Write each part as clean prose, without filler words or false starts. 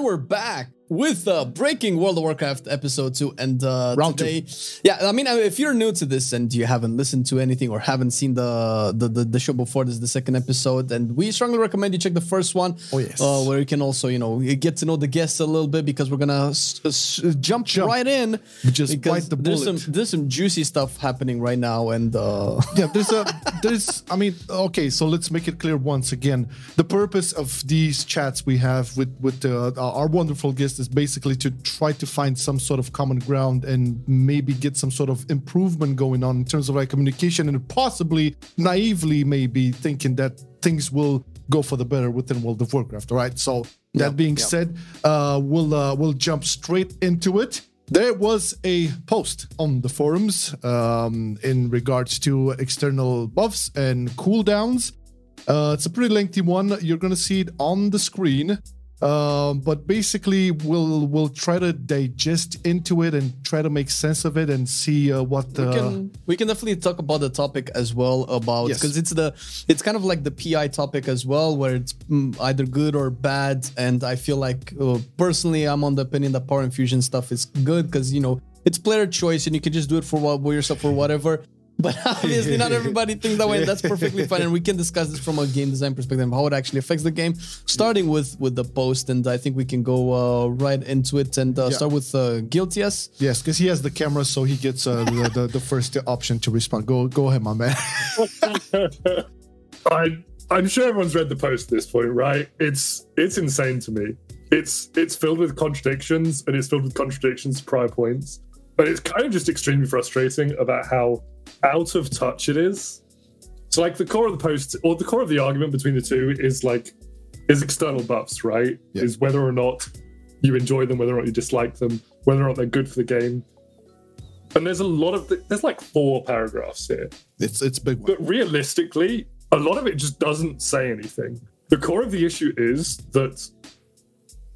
And we're back with breaking World of Warcraft episode 2 and round 2. Yeah, I mean, if you're new to this and you haven't listened to anything or haven't seen the show before, this is the second episode, and we strongly recommend you check the first one. Oh yes, where you can also, you know, get to know the guests a little bit, because we're gonna jump right in. Just bite the bullet. There's some juicy stuff happening right now, and yeah, there's I mean, okay, so let's make it clear once again. The purpose of these chats we have with our wonderful guests is basically to try to find some sort of common ground and maybe get some sort of improvement going on in terms of like communication, and possibly naively maybe thinking that things will go for the better within World of Warcraft. All right, so that being said, we'll jump straight into it. There was a post on the forums in regards to external buffs and cooldowns. It's a pretty lengthy one. You're gonna see it on the screen. But basically, we'll try to digest into it and try to make sense of it and see what the... We can definitely talk about the topic as well, about because it's kind of like the PI topic as well, where it's either good or bad. And I feel like personally, I'm on the opinion that Power Infusion stuff is good because, you know, it's player choice and you can just do it for yourself or whatever. But obviously, not everybody thinks that way, and that's perfectly fine. And we can discuss this from a game design perspective, how it actually affects the game, starting with the post. And I think we can go right into it and start with Guiltias. Yes, because he has the camera, so he gets the first option to respond. Go ahead, my man. I'm sure everyone's read the post at this point, right? It's insane to me. It's filled with contradictions, and it's filled with contradictions to prior points. But it's kind of just extremely frustrating about how out of touch it is. So like the core of the post, or the core of the argument between the two is external buffs, right? Yeah. Is whether or not you enjoy them, whether or not you dislike them, whether or not they're good for the game. And there's a lot of there's like 4 paragraphs here. It's a big one. But realistically, a lot of it just doesn't say anything. The core of the issue is that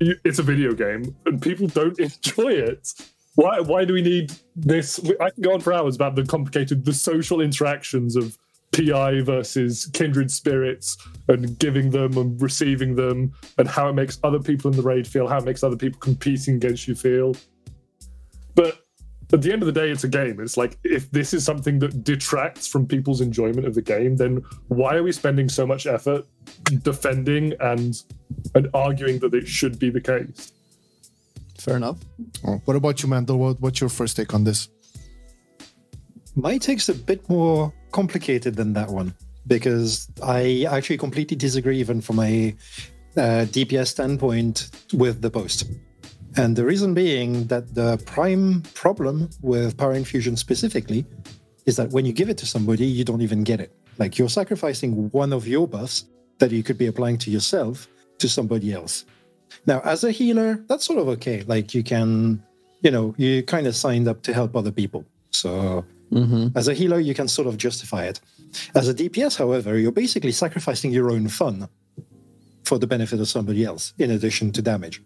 it's a video game and people don't enjoy it. Why do we need this? I can go on for hours about the social interactions of PI versus kindred spirits and giving them and receiving them, and how it makes other people in the raid feel, how it makes other people competing against you feel. But at the end of the day, it's a game. It's like, if this is something that detracts from people's enjoyment of the game, then why are we spending so much effort defending and arguing that it should be the case? Fair enough. What about you, Mandel? What's your first take on this? My take's a bit more complicated than that one, because I actually completely disagree, even from a DPS standpoint, with the post. And the reason being that the prime problem with Power Infusion specifically is that when you give it to somebody, you don't even get it. Like, you're sacrificing one of your buffs that you could be applying to yourself to somebody else. Now, as a healer, that's sort of okay. Like, you can, you know, you kind of signed up to help other people. So as a healer, you can sort of justify it. As a DPS, however, you're basically sacrificing your own fun for the benefit of somebody else, in addition to damage.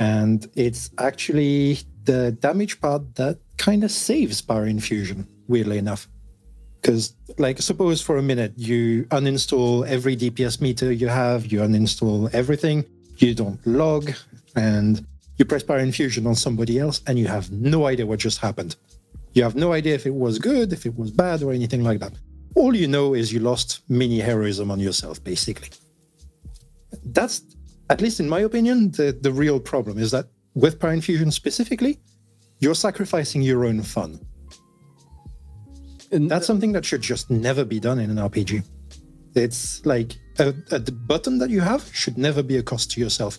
And it's actually the damage part that kind of saves Power Infusion, weirdly enough. Because, like, suppose for a minute you uninstall every DPS meter you have, you uninstall everything, you don't log, and you press Power Infusion on somebody else, and you have no idea what just happened. You have no idea if it was good, if it was bad, or anything like that. All you know is you lost mini heroism on yourself, basically. That's, at least in my opinion, the real problem, is that with Power Infusion specifically, you're sacrificing your own fun. And that's something that should just never be done in an RPG. It's like a button that you have should never be a cost to yourself.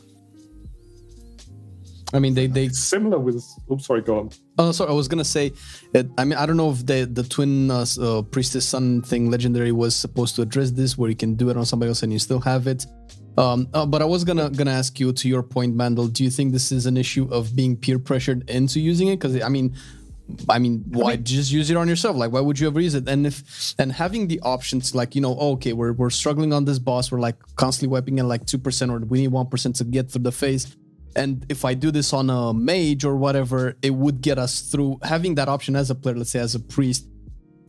I mean, they similar with. Oops, sorry, go on. Oh, sorry. I was gonna say, I mean, I don't know if the twin priestess son thing legendary was supposed to address this, where you can do it on somebody else and you still have it. But I was gonna ask you, to your point, Mandel. Do you think this is an issue of being peer pressured into using it? Because I mean, why just use it on yourself? Like, why would you ever use it? And if having the options, like, you know, okay, we're struggling on this boss, we're like constantly wiping at like 2%, or we need 1% to get through the phase. And if I do this on a mage or whatever, it would get us through. Having that option as a player, let's say as a priest,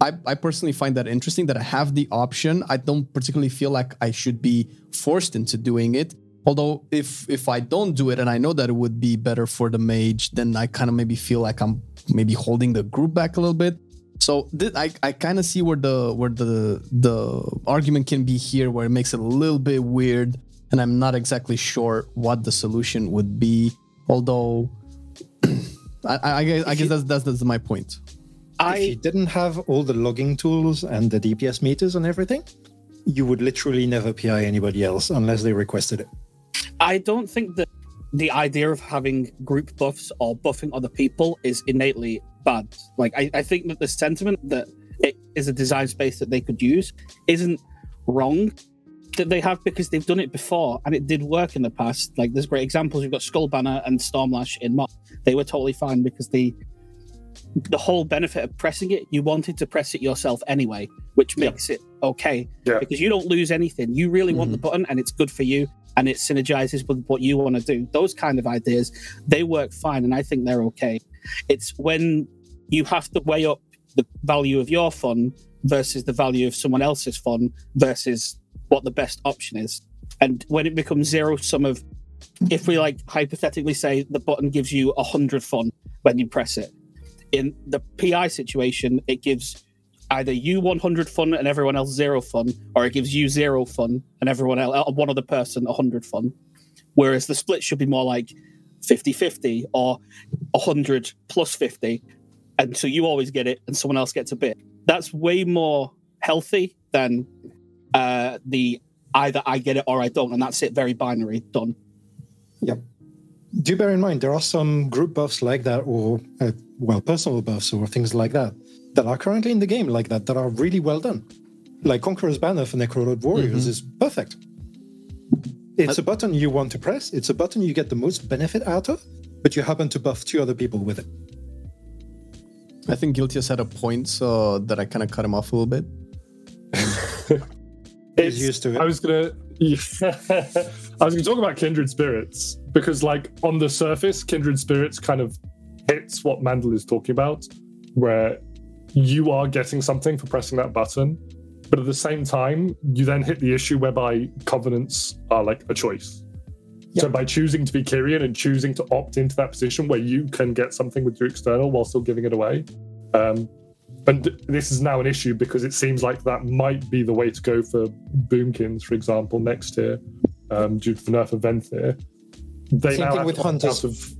I personally find that interesting, that I have the option. I don't particularly feel like I should be forced into doing it. Although if I don't do it and I know that it would be better for the mage, then I kind of maybe feel like I'm maybe holding the group back a little bit. So I kind of see where the argument can be here, where it makes it a little bit weird, and I'm not exactly sure what the solution would be. Although I guess that's my point. If you didn't have all the logging tools and the DPS meters and everything, you would literally never PI anybody else unless they requested it. I don't think that the idea of having group buffs or buffing other people is innately bad. Like, I think that the sentiment that it is a design space that they could use isn't wrong that they have, because they've done it before and it did work in the past. Like, there's great examples. You've got Skull Banner and Stormlash in Mod. They were totally fine because the whole benefit of pressing it, you wanted to press it yourself anyway, which makes it okay, because you don't lose anything. You really want the button, and it's good for you, and it synergizes with what you want to do. Those kind of ideas, they work fine, and I think they're okay. It's when you have to weigh up the value of your fun versus the value of someone else's fun versus what the best option is. And when it becomes zero sum of, if we like hypothetically say the button gives you 100 fun when you press it, in the PI situation, it gives either you 100 fun and everyone else 0 fun, or it gives you 0 fun and everyone else, one other person, 100 fun. Whereas the split should be more like 50-50 or 100 plus 50. And so you always get it and someone else gets a bit. That's way more healthy than the either I get it or I don't. And that's it. Very binary. Done. Yep. Do bear in mind, there are some group buffs like that, or personal buffs or things like that are currently in the game like that are really well done. Like Conqueror's Banner for Necroload Warriors is perfect. It's a button you want to press. It's a button you get the most benefit out of, but you happen to buff 2 other people with it. I think Guiltius had a point, so that I kind of cut him off a little bit. He's used to it. I was gonna talk about Kindred Spirits, because like on the surface, Kindred Spirits kind of hits what Mandel is talking about, where you are getting something for pressing that button, but at the same time, you then hit the issue whereby covenants are like a choice. Yep. So by choosing to be Kyrian and choosing to opt into that position where you can get something with your external while still giving it away, and this is now an issue because it seems like that might be the way to go for Boomkins, for example, next year, due to the nerf of Venthyr. They now have with to opt out of...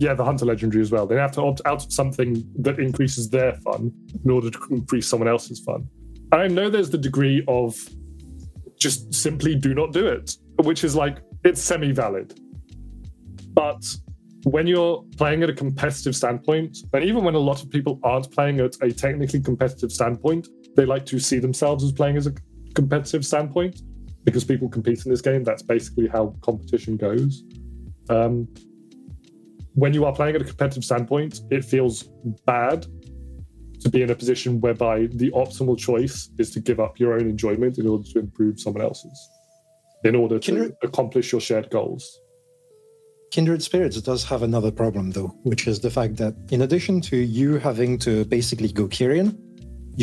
Yeah, the Hunter Legendary as well. They have to opt out of something that increases their fun in order to increase someone else's fun. And I know there's the degree of just simply do not do it, which is like, it's semi-valid. But... when you're playing at a competitive standpoint, and even when a lot of people aren't playing at a technically competitive standpoint, they like to see themselves as playing as a competitive standpoint, because people compete in this game. That's basically how competition goes. When you are playing at a competitive standpoint, it feels bad to be in a position whereby the optimal choice is to give up your own enjoyment in order to improve someone else's, in order to accomplish your shared goals. Kindred Spirits does have another problem, though, which is the fact that in addition to you having to basically go Kyrian,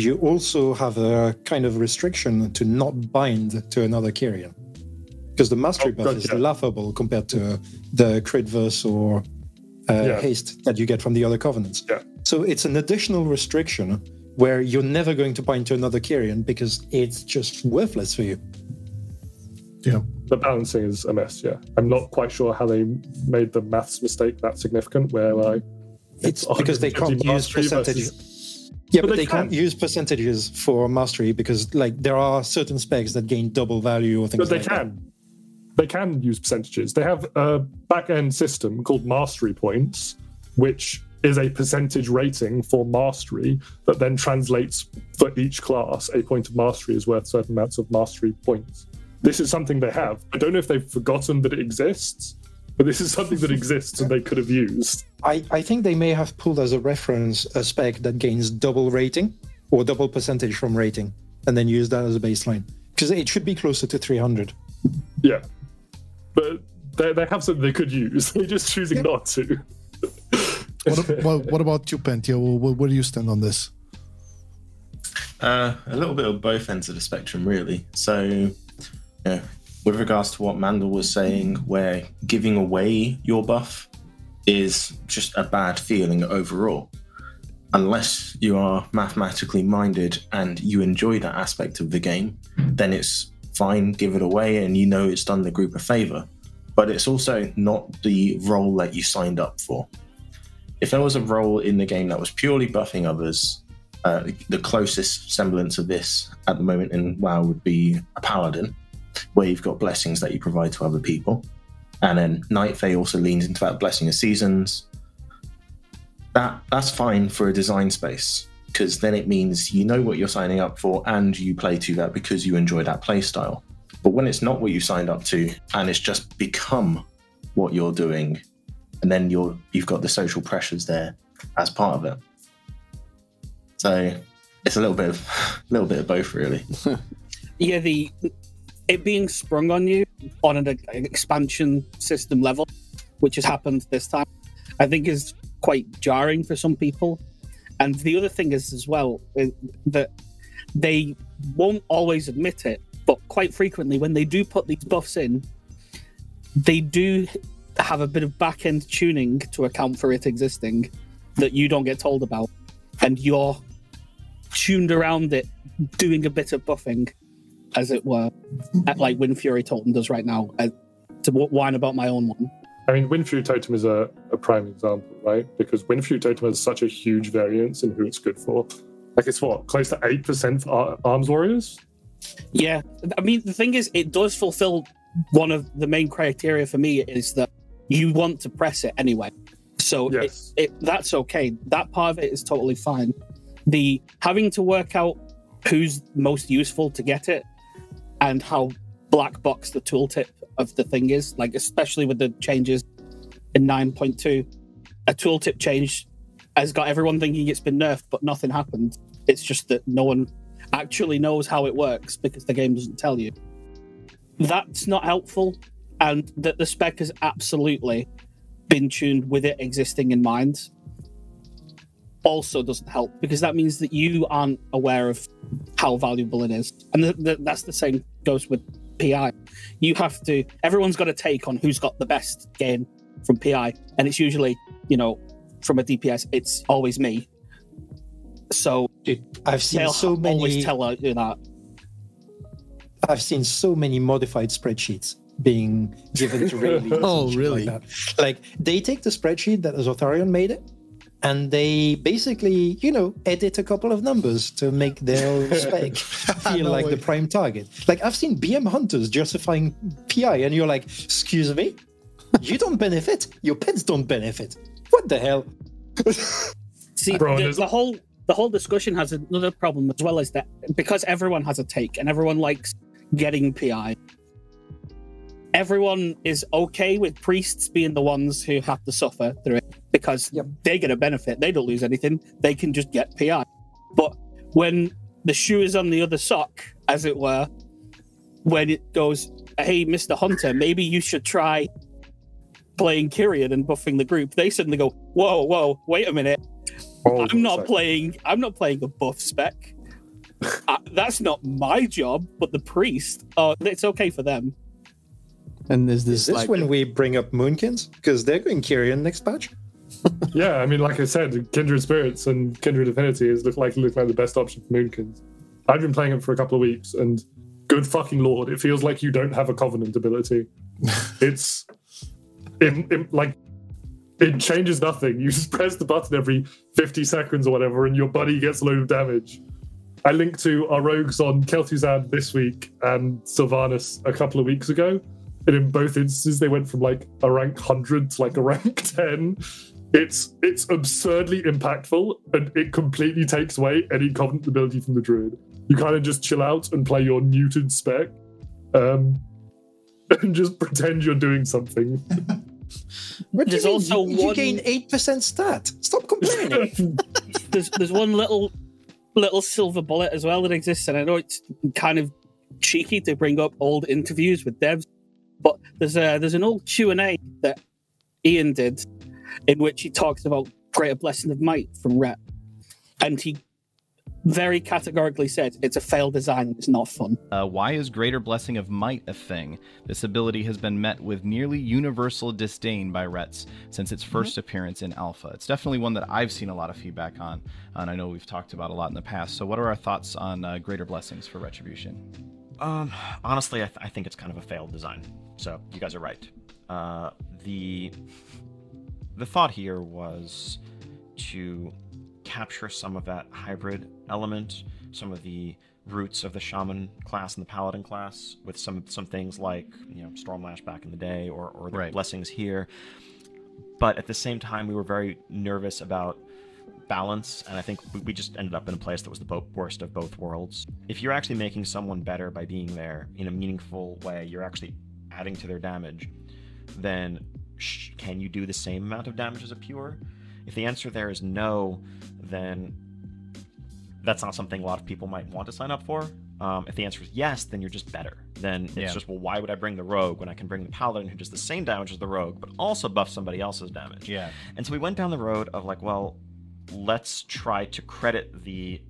you also have a kind of restriction to not bind to another Kyrian, because the mastery buff is laughable compared to the critverse or haste that you get from the other covenants. Yeah. So it's an additional restriction where you're never going to bind to another Kyrian because it's just worthless for you. Yeah. The balancing is a mess, yeah. I'm not quite sure how they made the maths mistake that significant, where it's because they can't use percentages. Versus... yeah, but they can't use percentages for mastery because like there are certain specs that gain double value or things like that. But they can use percentages. They have a back-end system called mastery points, which is a percentage rating for mastery that then translates for each class. A point of mastery is worth certain amounts of mastery points. This is something they have. I don't know if they've forgotten that it exists, but this is something that exists and they could have used. I think they may have pulled as a reference a spec that gains double rating or double percentage from rating, and then use that as a baseline, because it should be closer to 300. Yeah. But they have something they could use. They're just choosing not to. What about you, Pentia? Where do you stand on this? A little bit of both ends of the spectrum, really. So... yeah, with regards to what Mandel was saying, where giving away your buff is just a bad feeling overall. Unless you are mathematically minded and you enjoy that aspect of the game, then it's fine, give it away, and you know it's done the group a favour. But it's also not the role that you signed up for. If there was a role in the game that was purely buffing others, the closest semblance of this at the moment in WoW would be a paladin, where you've got blessings that you provide to other people. And then Night Fae also leans into that Blessing of Seasons. That's fine for a design space, because then it means you know what you're signing up for and you play to that because you enjoy that play style. But when it's not what you signed up to and it's just become what you're doing, and then you've got the social pressures there as part of it. So it's a little bit of both, really. Yeah, it being sprung on you on an expansion system level, which has happened this time, I think is quite jarring for some people. And the other thing is as well is that they won't always admit it, but quite frequently when they do put these buffs in, they do have a bit of back-end tuning to account for it existing that you don't get told about, and you're tuned around it doing a bit of buffing, as it were, like Windfury Totem does right now, to whine about my own one. I mean, Windfury Totem is a prime example, right? Because Windfury Totem has such a huge variance in who it's good for. Like, it's what, close to 8% for Arms Warriors? Yeah. I mean, the thing is, it does fulfill one of the main criteria for me, is that you want to press it anyway. So yes. That's okay. That part of it is totally fine. The having to work out who's most useful to get it and how black box the tooltip of the thing is, like, especially with the changes in 9.2, a tooltip change has got everyone thinking it's been nerfed, but nothing happened. It's just that no one actually knows how it works because the game doesn't tell you. That's not helpful, and that the spec has absolutely been tuned with it existing in mind also doesn't help, because that means that you aren't aware of how valuable it is. And that's the same goes with PI. Everyone's got a take on who's got the best gain from PI, and it's usually, you know, from a DPS, it's always me. So I've seen so many. Always tell you that. I've seen so many modified spreadsheets being given to Rayleigh. Oh, really? Like they take the spreadsheet that Azotarion made it, and they basically, you know, edit a couple of numbers to make their spec feel like the prime target. Like, I've seen BM Hunters justifying PI, and you're like, excuse me? You don't benefit. Your pets don't benefit. What the hell? See, the whole discussion has another problem as well, is that because everyone has a take and everyone likes getting PI, everyone is okay with priests being the ones who have to suffer through it, because they get a benefit. They don't lose anything. They can just get PI. But when the shoe is on the other sock, as it were, when it goes, hey, Mr. Hunter, maybe you should try playing Kyrian and buffing the group, they suddenly go, whoa, wait a minute. I'm not playing a buff spec. That's not my job, but the priest, it's okay for them. And is this like, when we bring up Moonkins? Because they're going Kyrian next patch. Yeah, I mean, like I said, Kindred Spirits and Kindred Affinity is looking like the best option for Moonkins. I've been playing it for a couple of weeks, and good fucking lord, it feels like you don't have a Covenant ability. It changes nothing. You just press the button every 50 seconds or whatever, and your buddy gets a load of damage. I linked to our rogues on Kel'Thuzad this week and Sylvanas a couple of weeks ago, and in both instances, they went from like a rank 100 to like a rank 10. It's absurdly impactful, and it completely takes away any Covenant ability from the druid. You kind of just chill out and play your neutered spec, and just pretend you're doing something. What do you mean? Also you gain 8% stat. Stop complaining. there's one little silver bullet as well that exists, and I know it's kind of cheeky to bring up old interviews with devs, but there's an old Q&A that Ian did in which he talks about Greater Blessing of Might from Rep, and he very categorically said it's a failed design and it's not fun. Why is Greater Blessing of Might a thing? This ability has been met with nearly universal disdain by Rets since its first appearance in Alpha. It's definitely one that I've seen a lot of feedback on, and I know we've talked about a lot in the past. So what are our thoughts on Greater Blessings for Retribution? Honestly, I think it's kind of a failed design. So you guys are right. The thought here was to capture some of that hybrid element, some of the roots of the shaman class and the paladin class, with some things like, you know, Stormlash back in the day, or the blessings here. But at the same time, we were very nervous about balance, and I think we just ended up in a place that was the worst of both worlds. If you're actually making someone better by being there in a meaningful way, you're actually adding to their damage, then can you do the same amount of damage as a pure? If the answer there is no, then that's not something a lot of people might want to sign up for. If the answer is yes, then you're just better. Then it's just, well, why would I bring the rogue when I can bring the paladin who does the same damage as the rogue, but also buffs somebody else's damage? Yeah. And so we went down the road of like, well, let's try to credit the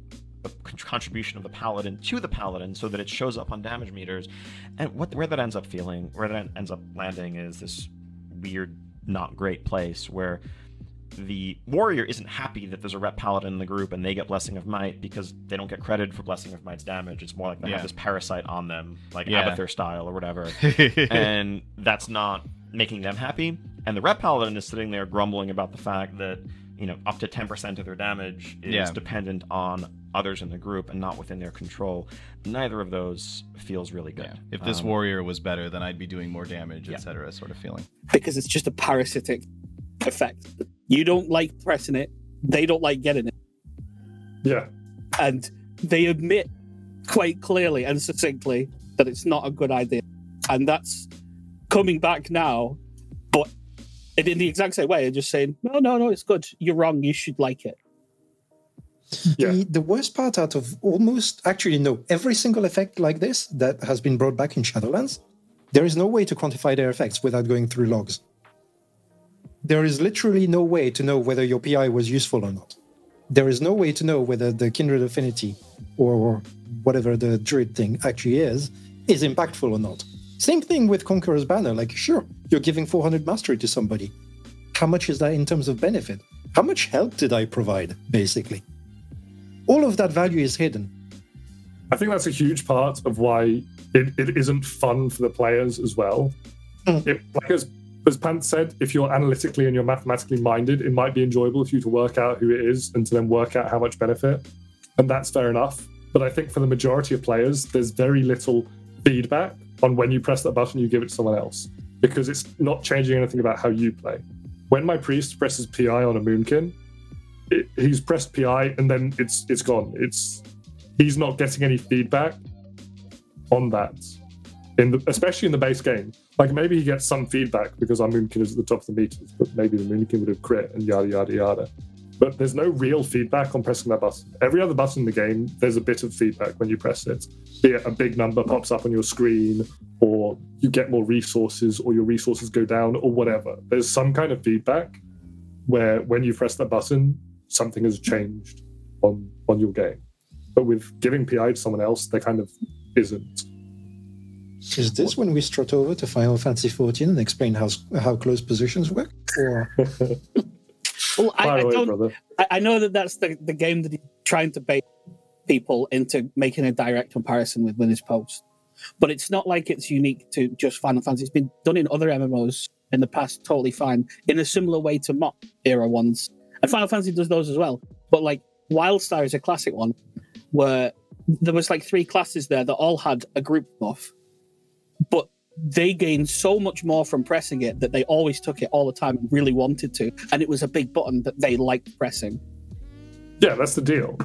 contribution of the paladin to the paladin so that it shows up on damage meters. And where that ends up landing is this weird, not great place where the warrior isn't happy that there's a rep paladin in the group and they get Blessing of Might because they don't get credited for Blessing of Might's damage. It's more like they have this parasite on them, like Abathur style or whatever. And that's not making them happy. And the rep paladin is sitting there grumbling about the fact that, you know, up to 10% of their damage is dependent on others in the group and not within their control. Neither of those feels really good. Yeah. If this warrior was better, then I'd be doing more damage, etc. sort of feeling. Because it's just a parasitic effect. You don't like pressing it, they don't like getting it. Yeah. And they admit quite clearly and succinctly that it's not a good idea. And that's coming back now, but in the exact same way, just saying, no, it's good. You're wrong. You should like it. Yeah. The worst part out of every single effect like this that has been brought back in Shadowlands, there is no way to quantify their effects without going through logs. There is literally no way to know whether your PI was useful or not. There is no way to know whether the Kindred Affinity or whatever the Druid thing actually is impactful or not. Same thing with Conqueror's Banner. Like, sure, you're giving 400 mastery to somebody. How much is that in terms of benefit? How much help did I provide, basically? All of that value is hidden. I think that's a huge part of why it isn't fun for the players as well. As Pant said, if you're analytically and you're mathematically minded, it might be enjoyable for you to work out who it is and to then work out how much benefit. And that's fair enough. But I think for the majority of players, there's very little feedback on when you press that button, you give it to someone else, because it's not changing anything about how you play. When my priest presses PI on a Moonkin, he's pressed PI and then it's gone. He's not getting any feedback on that, especially in the base game. Like, maybe he gets some feedback because our Moonkin is at the top of the meters, but maybe the Moonkin would have crit and yada, yada, yada. But there's no real feedback on pressing that button. Every other button in the game, there's a bit of feedback when you press it. Be it a big number pops up on your screen, or you get more resources, or your resources go down, or whatever. There's some kind of feedback where when you press that button, something has changed on your game. But with giving PI to someone else, there kind of isn't. Is this when we strut over to Final Fantasy XIV and explain how close positions work? Or... well, I know that that's the game that he's trying to bait people into making a direct comparison with Winner's Post. But it's not like it's unique to just Final Fantasy. It's been done in other MMOs in the past, totally fine, in a similar way to MoP era ones. And Final Fantasy does those as well. But like Wildstar is a classic one where there was like three classes there that all had a group buff. But they gained so much more from pressing it that they always took it all the time and really wanted to. And it was a big button that they liked pressing. Yeah, that's the deal.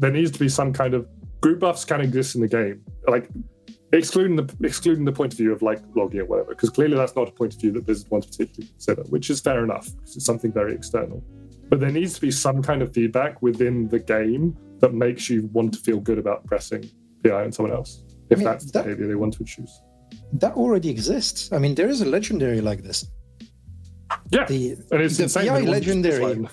There needs to be some kind of... Group buffs can exist in the game. Like, excluding the point of view of, like, logging or whatever. Because clearly that's not a point of view that Blizzard wants to particularly consider, which is fair enough, because it's something very external. But there needs to be some kind of feedback within the game that makes you want to feel good about pressing PI on someone else, if that's the behavior they want to choose. That already exists. I mean, there is a legendary like this. Yeah, and it's insane. PI legendary.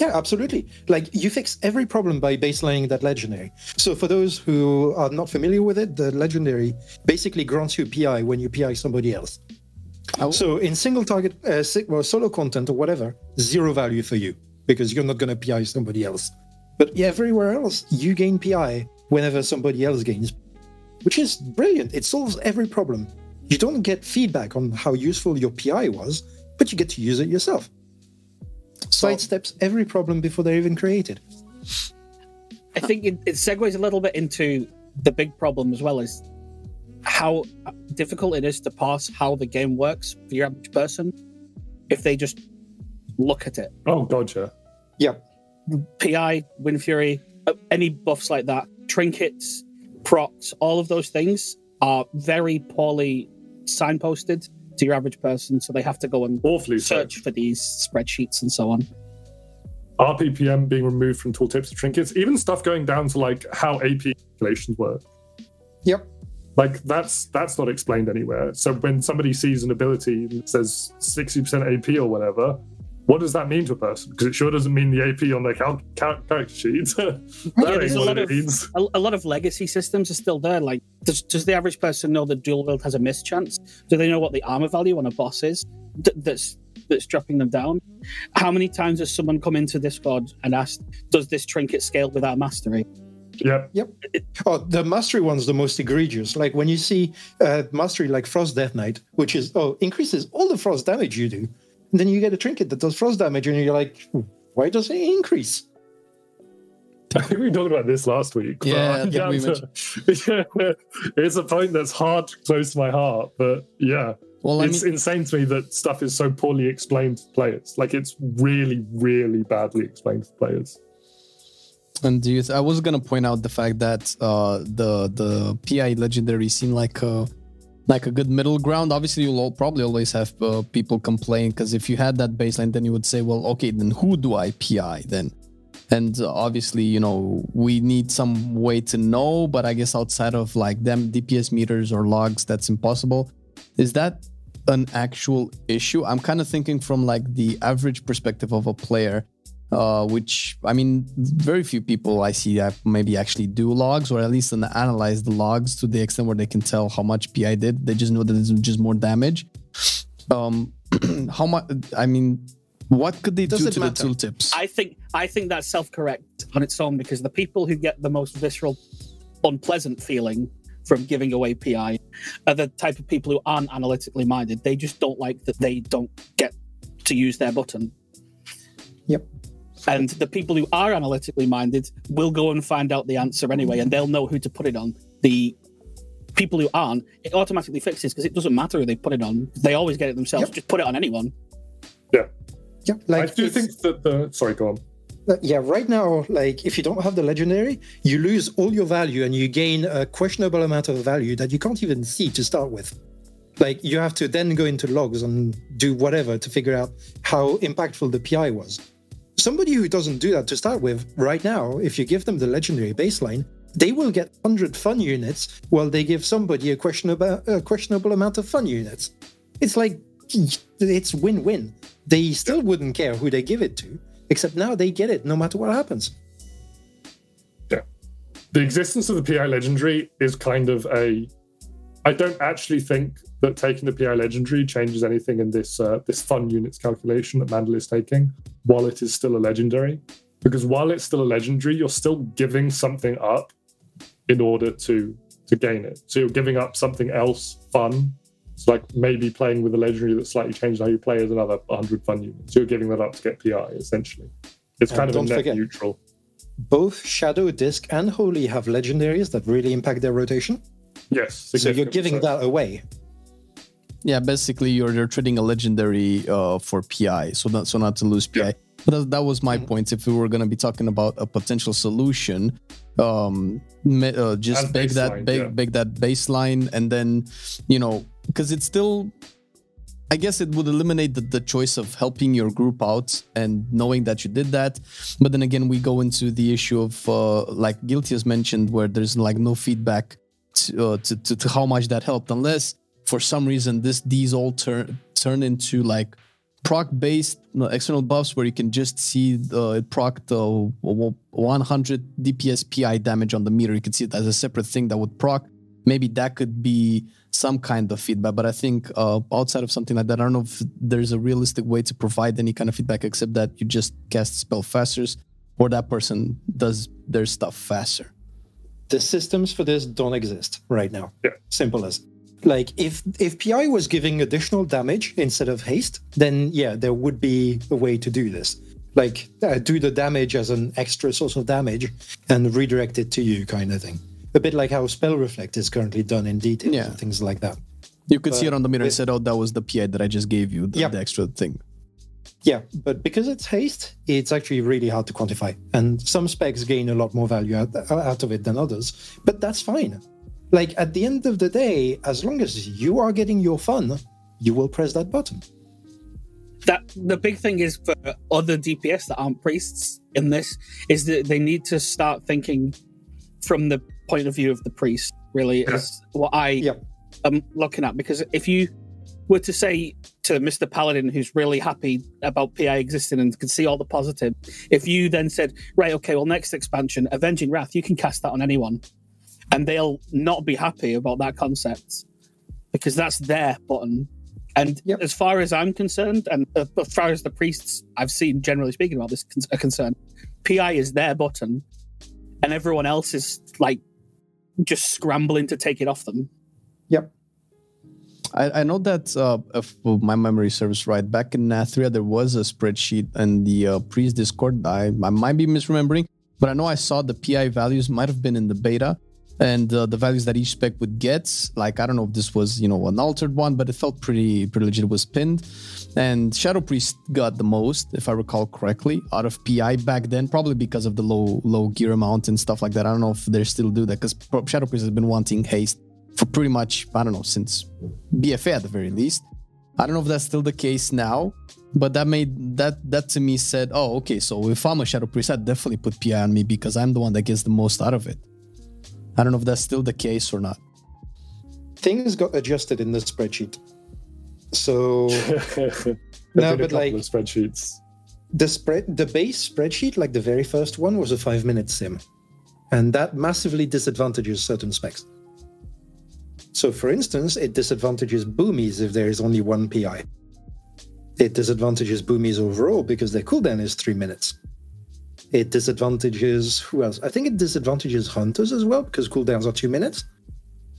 Yeah, absolutely. Like, you fix every problem by baselaying that legendary. So for those who are not familiar with it, the legendary basically grants you PI when you PI somebody else. Oh. So in single target or solo content or whatever, zero value for you because you're not going to PI somebody else. But everywhere else, you gain PI whenever somebody else gains, which is brilliant. It solves every problem. You don't get feedback on how useful your PI was, but you get to use it yourself. Sidesteps every problem before they're even created. I think it segues a little bit into the big problem as well, is how difficult it is to parse how the game works for your average person if they just look at it. Oh, gotcha. Yeah. PI, Windfury, any buffs like that, trinkets, procs, all of those things are very poorly signposted to your average person, so they have to go and search for these spreadsheets and so on. RPPM being removed from tooltips to trinkets, even stuff going down to like how AP calculations work. Yep. Like that's not explained anywhere. So when somebody sees an ability that says 60% AP or whatever, what does that mean to a person? Because it sure doesn't mean the AP on their character sheet. That ain't what it means. A lot of legacy systems are still there. Like, does the average person know that dual wield has a mischance? Do they know what the armor value on a boss is that's dropping them down? How many times has someone come into Discord and asked, does this trinket scale without mastery? Yep. Oh, the mastery one's the most egregious. Like, when you see mastery like Frost Death Knight, which is, increases all the frost damage you do, and then you get a trinket that does frost damage, and you're like, why does it increase? I think we talked about this last week. Yeah, it's a point that's hard, close to my heart, but yeah. Well, it's insane to me that stuff is so poorly explained to players. Like, it's really, really badly explained to players. And I was going to point out the fact that the PI legendary seemed like a good middle ground. Obviously, you'll probably always have people complain, because if you had that baseline, then you would say, well, okay, then who do I PI then? And obviously, we need some way to know, but I guess outside of like them DPS meters or logs, that's impossible. Is that an actual issue? I'm kind of thinking from like the average perspective of a player, which, I mean, very few people I see that maybe actually do logs, or at least analyze the logs to the extent where they can tell how much PI did. They just know that it's just more damage. How much? I mean, what could they do to matter? The tooltips? I think that's self-correct on its own, because the people who get the most visceral, unpleasant feeling from giving away PI are the type of people who aren't analytically minded. They just don't like that they don't get to use their button. Yep. And the people who are analytically minded will go and find out the answer anyway, and they'll know who to put it on. The people who aren't, it automatically fixes, because it doesn't matter who they put it on. They always get it themselves. Yep. Just put it on anyone. Yeah. Yeah. Like, I do think that Sorry, go on. Yeah, right now, like, if you don't have the legendary, you lose all your value and you gain a questionable amount of value that you can't even see to start with. Like, you have to then go into logs and do whatever to figure out how impactful the PI was. Somebody who doesn't do that to start with, right now, if you give them the legendary baseline, they will get 100 fun units while they give somebody a questionable amount of fun units. It's like, it's win-win. They still wouldn't care who they give it to, except now they get it no matter what happens. Yeah. The existence of the PI legendary is kind of I don't actually think that taking the PI legendary changes anything in this fun units calculation that Mandel is taking while it is still a legendary. Because while it's still a legendary, you're still giving something up in order to gain it. So you're giving up something else fun. It's like maybe playing with a legendary that slightly changes how you play is another 100 fun units. You're giving that up to get PI, essentially. It's kind of a net neutral. Both Shadow, Disc, and Holy have legendaries that really impact their rotation. Yes. So you're giving that away. Yeah, basically you're trading a legendary for PI, so not to lose PI. Yeah. But that was my point. If we were going to be talking about a potential solution, just bake that baseline, and then because it's still, I guess it would eliminate the choice of helping your group out and knowing that you did that. But then again, we go into the issue of like Guilty has mentioned, where there's like no feedback to how much that helped, unless for some reason these all turn into like proc-based external buffs where you can just see it procced 100 DPS PI damage on the meter. You can see it as a separate thing that would proc. Maybe that could be some kind of feedback, but I think outside of something like that, I don't know if there's a realistic way to provide any kind of feedback except that you just cast spell faster or that person does their stuff faster. The systems for this don't exist right now. Yeah. Simple as. Like, if PI was giving additional damage instead of haste, then yeah, there would be a way to do this. Like, do the damage as an extra source of damage and redirect it to you kind of thing. A bit like how Spell Reflect is currently done in detail and things like that. You could see it on the mirror and said, oh, that was the PI that I just gave you, the extra thing. Yeah, but because it's haste, it's actually really hard to quantify. And some specs gain a lot more value out of it than others. But that's fine. Like, at the end of the day, as long as you are getting your fun, you will press that button. That the big thing is for other DPS that aren't priests in this, is that they need to start thinking from the point of view of the priest, really, is what I am looking at. Because if you were to say to Mr. Paladin, who's really happy about PI existing and can see all the positive, if you then said, right, okay, well, next expansion, Avenging Wrath, you can cast that on anyone. And they'll not be happy about that concept because that's their button. And as far as I'm concerned, and as far as the priests I've seen, generally speaking, about this are concerned, PI is their button and everyone else is like just scrambling to take it off them. Yep. I know that, if my memory serves right, back in Nathria, there was a spreadsheet in the priest Discord. I might be misremembering, but I know I saw the PI values might have been in the beta. And the values that each spec would get, like, I don't know if this was, you know, an altered one, but it felt pretty legit. It was pinned. And Shadow Priest got the most, if I recall correctly, out of PI back then, probably because of the low gear amount and stuff like that. I don't know if they still do that, because Shadow Priest has been wanting haste for pretty much, I don't know, since BFA at the very least. I don't know if that's still the case now, but that made that to me said, oh, okay, so if I'm a Shadow Priest, I'd definitely put PI on me because I'm the one that gets the most out of it. I don't know if that's still the case or not. Things got adjusted in the spreadsheet. So no, but like spreadsheets. The base spreadsheet, like the very first one, was a 5-minute sim. And that massively disadvantages certain specs. So for instance, it disadvantages boomies if there is only one PI. It disadvantages boomies overall because their cooldown is 3 minutes. It disadvantages, who else? I think it disadvantages Hunters as well, because cooldowns are 2 minutes.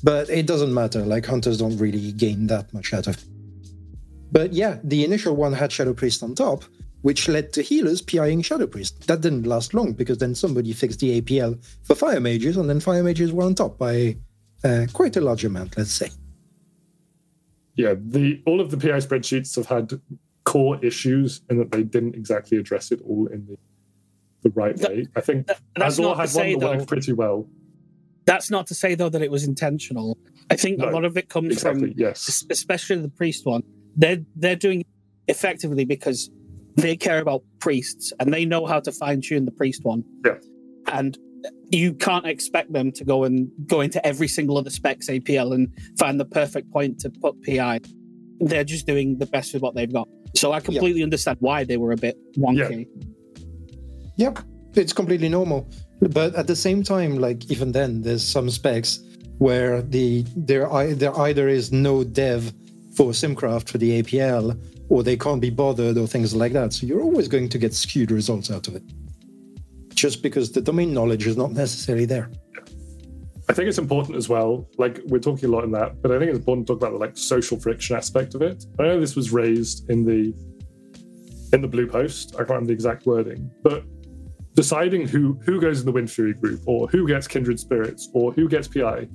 But it doesn't matter, like, Hunters don't really gain that much out of it. But yeah, the initial one had Shadow Priest on top, which led to healers PIing Shadow Priest. That didn't last long, because then somebody fixed the APL for Fire Mages, and then Fire Mages were on top by quite a large amount, let's say. Yeah, all of the PI spreadsheets have had core issues, and that they didn't exactly address it all in the right way. I think Azor had one that worked pretty well. That's not to say, though, that it was intentional. I think a lot of it comes from, especially the priest one, they're doing it effectively because they care about priests and they know how to fine-tune the priest one. Yeah. And you can't expect them to go into every single other spec's APL and find the perfect point to put PI. They're just doing the best with what they've got. So I completely understand why they were a bit wonky. Yeah. Yep, it's completely normal. But at the same time, like, even then, there's some specs where there either is no dev for SimCraft for the APL, or they can't be bothered, or things like that. So you're always going to get skewed results out of it, just because the domain knowledge is not necessarily there. I think it's important as well, like, we're talking a lot in that, but I think it's important to talk about the, like, social friction aspect of it. I know this was raised in the blue post. I can't remember the exact wording, but deciding who goes in the Windfury group, or who gets Kindred Spirits, or who gets PI,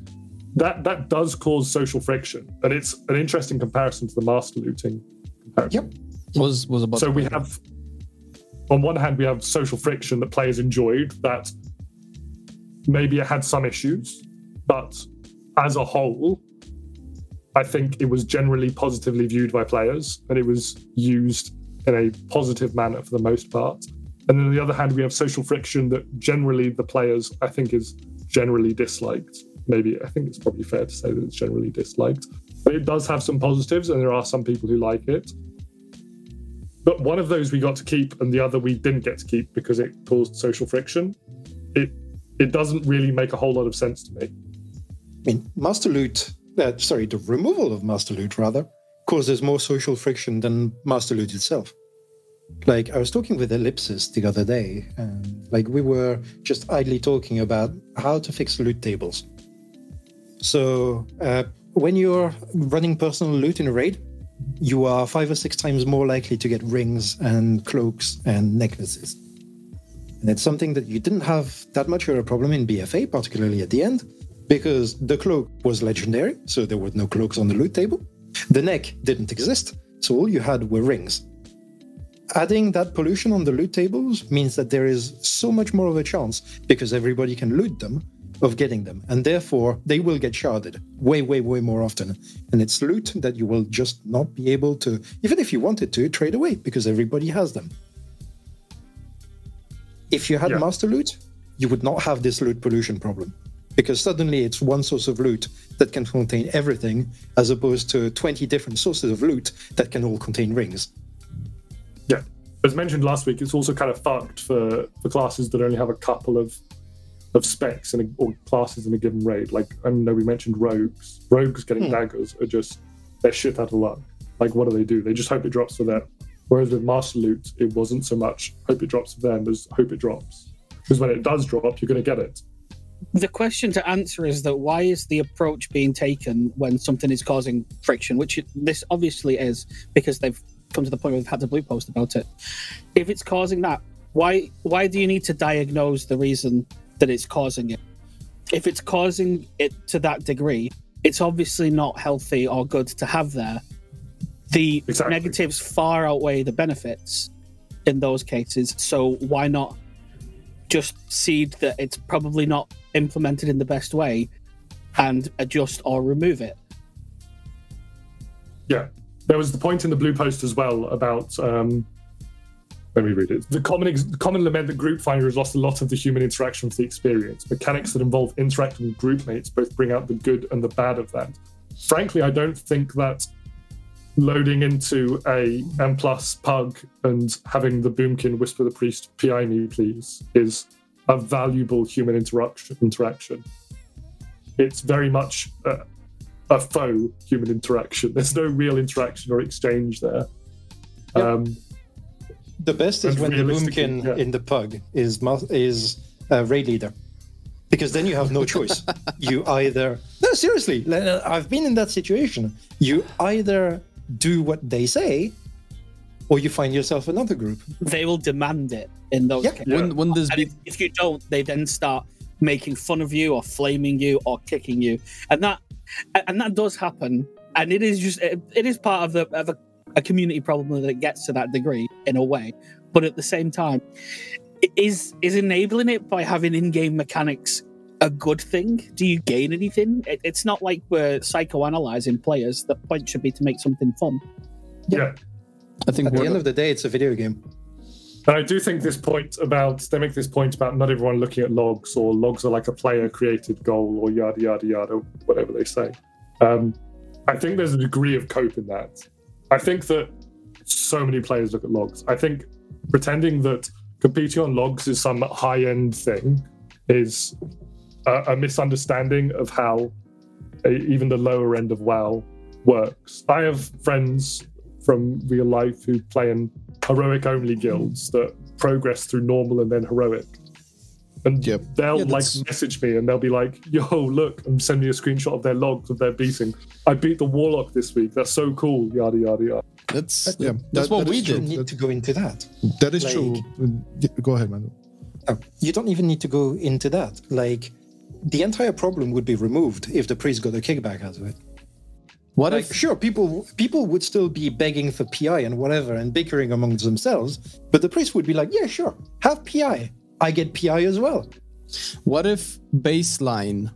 that does cause social friction, and it's an interesting comparison to the master looting comparison. Yep, was about. So we have, on one hand, we have social friction that players enjoyed, that maybe it had some issues, but as a whole, I think it was generally positively viewed by players, and it was used in a positive manner for the most part. And then on the other hand, we have social friction that generally the players, I think, is generally disliked. Maybe, I think it's probably fair to say that it's generally disliked. But it does have some positives, and there are some people who like it. But one of those we got to keep and the other we didn't get to keep because it caused social friction. It doesn't really make a whole lot of sense to me. I mean, Master Loot, the removal of Master Loot, rather, causes more social friction than Master Loot itself. Like, I was talking with Ellipsis the other day, and like we were just idly talking about how to fix loot tables. So when you're running personal loot in a raid, you are 5 or 6 times more likely to get rings and cloaks and necklaces. And it's something that you didn't have that much of a problem in BFA, particularly at the end, because the cloak was legendary, so there were no cloaks on the loot table. The neck didn't exist, so all you had were rings. Adding that pollution on the loot tables means that there is so much more of a chance, because everybody can loot them, of getting them, and therefore they will get sharded way, way, way more often. And it's loot that you will just not be able to, even if you wanted to, trade away, because everybody has them. If you had master loot, you would not have this loot pollution problem, because suddenly it's one source of loot that can contain everything, as opposed to 20 different sources of loot that can all contain rings. Yeah. As mentioned last week, it's also kind of fucked for classes that only have a couple of specs or classes in a given raid. Like, I know we mentioned rogues. Rogues getting daggers are just, they're shit out of luck. Like, what do? They just hope it drops for them. Whereas with Master Loot, it wasn't so much hope it drops for them as hope it drops. Because when it does drop, you're going to get it. The question to answer is that why is the approach being taken when something is causing friction, which this obviously is, because they've come to the point where they've had to blue post about it. If it's causing that, why do you need to diagnose the reason that it's causing it? If it's causing it to that degree, it's obviously not healthy or good to have there. The negatives far outweigh the benefits in those cases, so why not just seed that it's probably not implemented in the best way and adjust or remove it? Yeah. There was the point in the blue post as well about... Let me read it. The common lament that Group Finder has lost a lot of the human interaction with the experience. Mechanics that involve interacting with groupmates both bring out the good and the bad of that. Frankly, I don't think that loading into a M+ pug and having the Boomkin whisper the priest, PI me please, is a valuable human interaction. It's very much a faux human interaction. There's no real interaction or exchange there. Yep. The best is when the Boomkin in the pug is a raid leader, because then you have no choice. Seriously, I've been in that situation. You either do what they say, or you find yourself another group. They will demand it in those cases. When there's if you don't, they then start making fun of you, or flaming you, or kicking you, and that does happen. And it is just it is part of a community problem that it gets to that degree in a way, but at the same time, is enabling it by having in-game mechanics a good thing? Do you gain anything? It's not like we're psychoanalyzing players. The point should be to make something fun. Yeah. I think at the end of the day, it's a video game. And I do think they make this point about not everyone looking at logs, or logs are like a player-created goal, or yada, yada, yada, whatever they say. I think there's a degree of cope in that. I think that so many players look at logs. I think pretending that competing on logs is some high-end thing is a misunderstanding of how even the lower end of WoW works. I have friends from real life who play in heroic-only guilds that progress through normal and then heroic. And they'll message me and they'll be like, yo, look, and send me a screenshot of their logs of their beating. I beat the warlock this week. That's so cool. Yada, yada, yada. That's what we did. You don't need to go into that. That is true. Go ahead, Manu. You don't even need to go into that. Like, the entire problem would be removed if the priest got a kickback out of it. What if, sure, people would still be begging for PI and whatever and bickering amongst themselves, but the priest would be like, yeah, sure, have PI. I get PI as well. What if baseline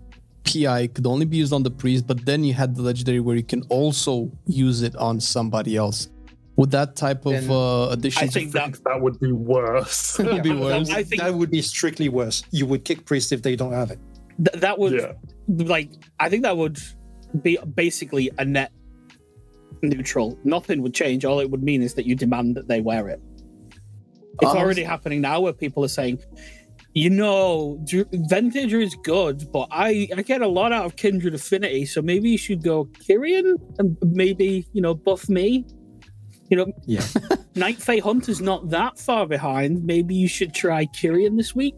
PI could only be used on the priest, but then you had the legendary where you can also use it on somebody else? Would that type of addition... I think that would be worse. It would be worse. I think that would be strictly worse. You would kick priests if they don't have it. That would... I think that would be basically a net neutral. Nothing would change. All it would mean is that you demand that they wear it. It's already happening now where people are saying, you know, Venthyr is good, but I get a lot out of Kindred Affinity, so maybe you should go Kyrian and maybe, you know, buff me. You know, yeah. Nightfey Hunter's not that far behind. Maybe you should try Kyrian this week.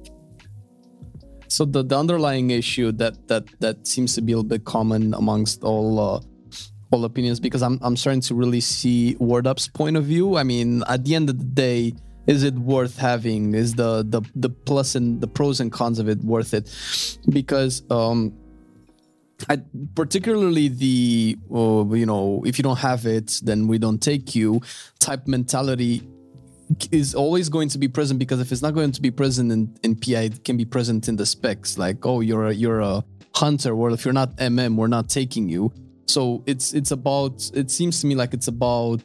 So the underlying issue that seems to be a little bit common amongst all opinions, because I'm starting to really see WordUp's point of view. I mean, at the end of the day, is it worth having? Is the plus and the pros and cons of it worth it? Because particularly the you know, if you don't have it, then we don't take you type mentality is always going to be present, because if it's not going to be present in PI, it can be present in the specs. Like, oh, you're a hunter. Well, if you're not MM, we're not taking you. So it's about. It seems to me like it's about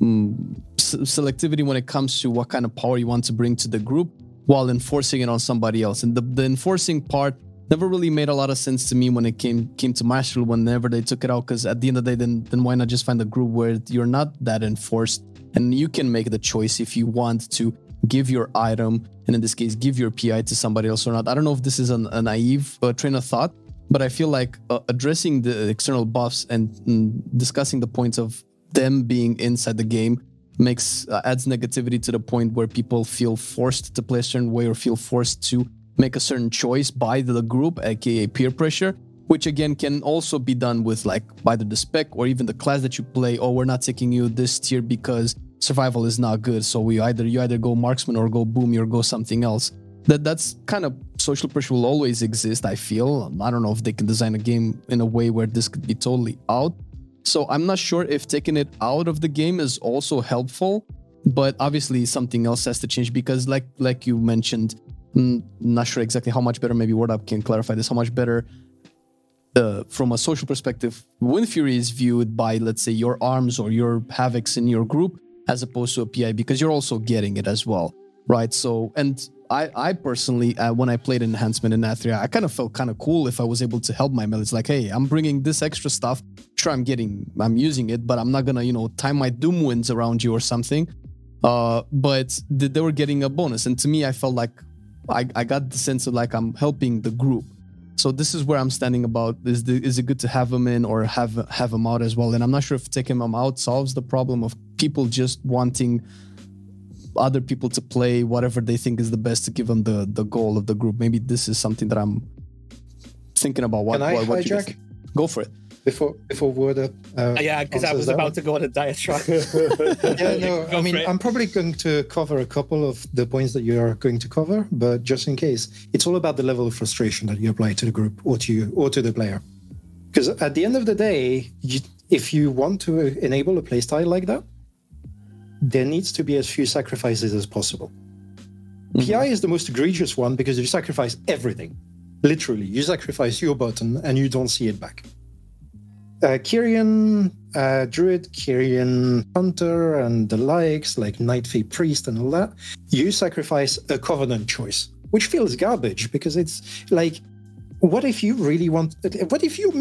selectivity when it comes to what kind of power you want to bring to the group while enforcing it on somebody else. And the enforcing part never really made a lot of sense to me when it came to Masterful whenever they took it out, because at the end of the day, then why not just find a group where you're not that enforced and you can make the choice if you want to give your item, and in this case, give your PI to somebody else or not. I don't know if this is a naive train of thought, but I feel like addressing the external buffs and discussing the points of them being inside the game adds negativity to the point where people feel forced to play a certain way or feel forced to make a certain choice by the group, aka peer pressure, which again can also be done with like either the spec or even the class that you play. Oh, we're not taking you this tier because survival is not good, so you either go marksman or go boomy or go something else. That's kind of social pressure will always exist, I feel. I don't know if they can design a game in a way where this could be totally out. So I'm not sure if taking it out of the game is also helpful, but obviously something else has to change, because like you mentioned, I'm not sure exactly how much better, maybe WordUp can clarify this, how much better from a social perspective Windfury is viewed by, let's say, your Arms or your Havocs in your group as opposed to a PI, because you're also getting it as well, right? So, and I personally, when I played Enhancement in Athria, I kind of felt kind of cool if I was able to help my melee. It's like, hey, I'm bringing this extra stuff. Sure, I'm using it, but I'm not going to, you know, time my doom winds around you or something. But they were getting a bonus. And to me, I felt like I got the sense of like I'm helping the group. So this is where I'm standing about, is it good to have them in or have them out as well? And I'm not sure if taking them out solves the problem of people just wanting other people to play whatever they think is the best to give them the goal of the group. Maybe this is something that I'm thinking about. What you think? Go for it. Before WordUp. Yeah, because I was about to go on a diatribe. Yeah, no, I mean, I'm probably going to cover a couple of the points that you are going to cover, but just in case, it's all about the level of frustration that you apply to the group or to you or to the player. Because at the end of the day, if you want to enable a playstyle like that, there needs to be as few sacrifices as possible. Mm-hmm. PI is the most egregious one because you sacrifice everything. Literally, you sacrifice your button and you don't see it back. Kyrian, Druid, Kyrian Hunter, and the likes, like Nightfey Priest and all that, you sacrifice a Covenant choice, which feels garbage because it's like, what if you're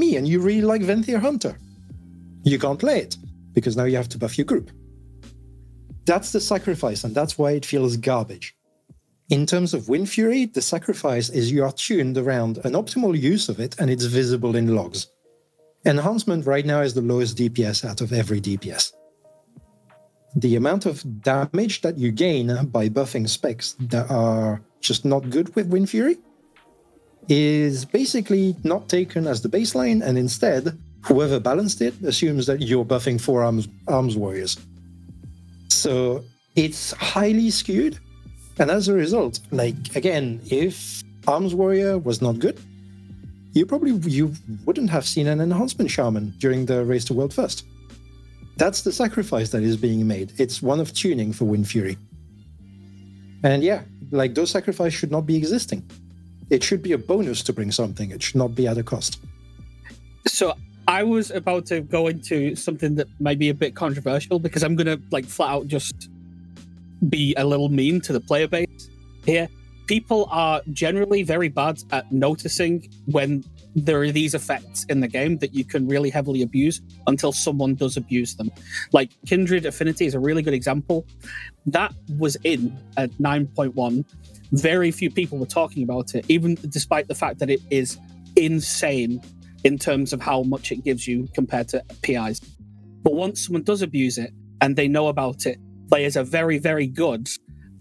me and you really like Venthyr Hunter? You can't play it because now you have to buff your group. That's the sacrifice, and that's why it feels garbage. In terms of Windfury, the sacrifice is you are tuned around an optimal use of it, and it's visible in logs. Enhancement right now is the lowest DPS out of every DPS. The amount of damage that you gain by buffing specs that are just not good with Windfury is basically not taken as the baseline, and instead, whoever balanced it assumes that you're buffing four arms warriors. So it's highly skewed, and as a result, like, again, if Arms Warrior was not good, you wouldn't have seen an Enhancement Shaman during the Race to World First. That's the sacrifice that is being made. It's one of tuning for Windfury. And yeah, like, those sacrifices should not be existing. It should be a bonus to bring something. It should not be at a cost. So I was about to go into something that might be a bit controversial, because I'm going to like flat out just be a little mean to the player base here. People are generally very bad at noticing when there are these effects in the game that you can really heavily abuse until someone does abuse them. Like Kindred Affinity is a really good example. That was in at 9.1. Very few people were talking about it, even despite the fact that it is insane in terms of how much it gives you compared to PIs. But once someone does abuse it and they know about it, players are very, very good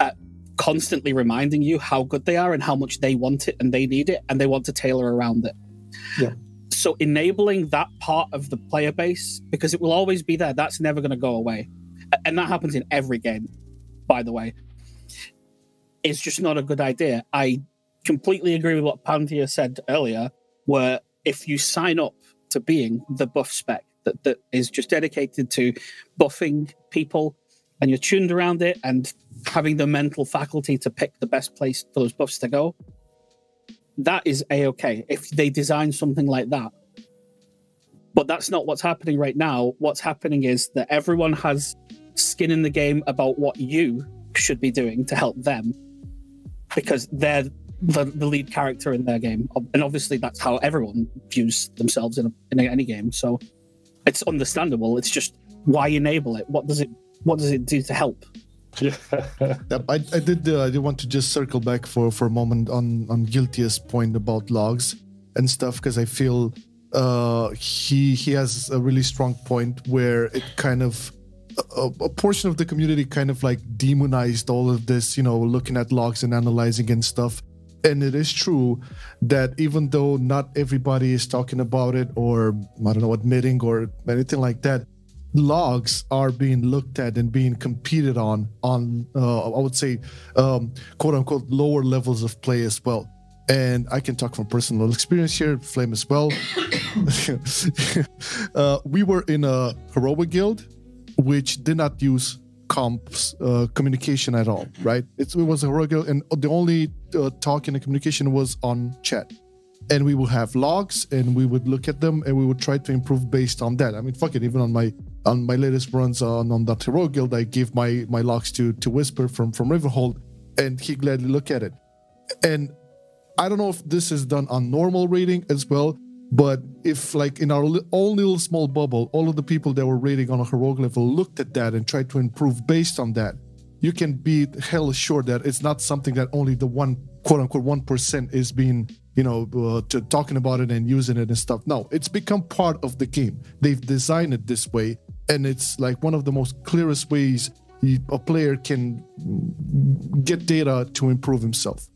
at constantly reminding you how good they are and how much they want it and they need it and they want to tailor around it. Yeah. So enabling that part of the player base, because it will always be there, that's never going to go away. And that happens in every game, by the way. It's just not a good idea. I completely agree with what Panthea said earlier, where if you sign up to being the buff spec that is just dedicated to buffing people and you're tuned around it and having the mental faculty to pick the best place for those buffs to go, that is A-okay if they design something like that. But that's not what's happening right now. What's happening is that everyone has skin in the game about what you should be doing to help them because they're the lead character in their game. And obviously that's how everyone views themselves in any game. So it's understandable. It's just why enable it? What does it do to help? Yeah. I did want to just circle back for a moment on Guilty's point about logs and stuff, because I feel he has a really strong point where it kind of a portion of the community kind of like demonized all of this, you know, looking at logs and analyzing and stuff. And it is true that even though not everybody is talking about it or, I don't know, admitting or anything like that, logs are being looked at and being competed on I would say, quote unquote, lower levels of play as well. And I can talk from personal experience here, Flame as well. We were in a heroic guild, which did not use comps communication at all, right? It was a heroic guild, and the only talk and communication was on chat. And we would have logs, and we would look at them, and we would try to improve based on that. I mean, fuck it. Even on my latest runs on that hero guild, I gave my logs to Whisper from Riverhold, and he gladly looked at it. And I don't know if this is done on normal rating as well, but if like in our own little small bubble, all of the people that were rating on a heroic level looked at that and tried to improve based on that, you can be hell sure that it's not something that only the one quote unquote 1% is being, you know, to talking about it and using it and stuff. No, it's become part of the game. They've designed it this way, and it's like one of the most clearest ways a player can get data to improve himself.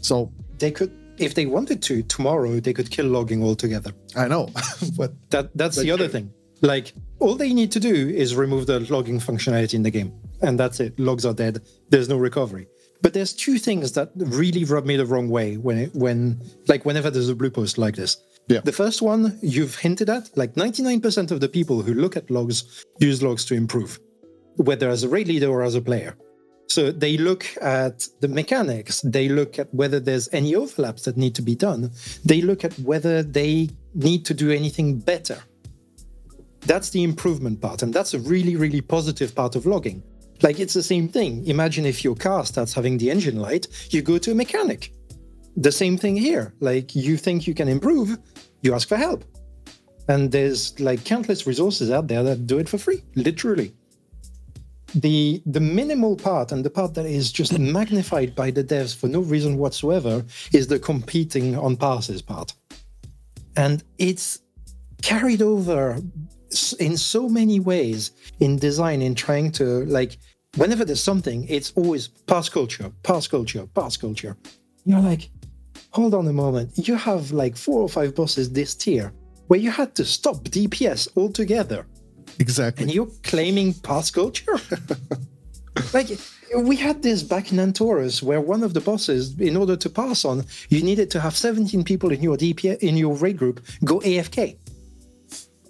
So they could, if they wanted to, tomorrow they could kill logging altogether. I know, but that's the other thing. Like, all they need to do is remove the logging functionality in the game, and that's it. Logs are dead. There's no recovery. But there's two things that really rub me the wrong way whenever there's a blue post like this. Yeah. The first one you've hinted at, like 99% of the people who look at logs use logs to improve, whether as a raid leader or as a player. So they look at the mechanics, they look at whether there's any overlaps that need to be done, they look at whether they need to do anything better. That's the improvement part, and that's a really, really positive part of logging. Like, it's the same thing. Imagine if your car starts having the engine light, you go to a mechanic. The same thing here. Like, you think you can improve, you ask for help. And there's, like, countless resources out there that do it for free, literally. The minimal part, and the part that is just magnified by the devs for no reason whatsoever, is the competing on passes part. And it's carried over in so many ways in design, in trying to, like, whenever there's something, it's always pass culture, pass culture, pass culture. You're like, hold on a moment. You have like 4 or 5 bosses this tier where you had to stop DPS altogether. Exactly. And you're claiming pass culture? Like, we had this back in Antorus where one of the bosses, in order to pass on, you needed to have 17 people in your raid group go AFK.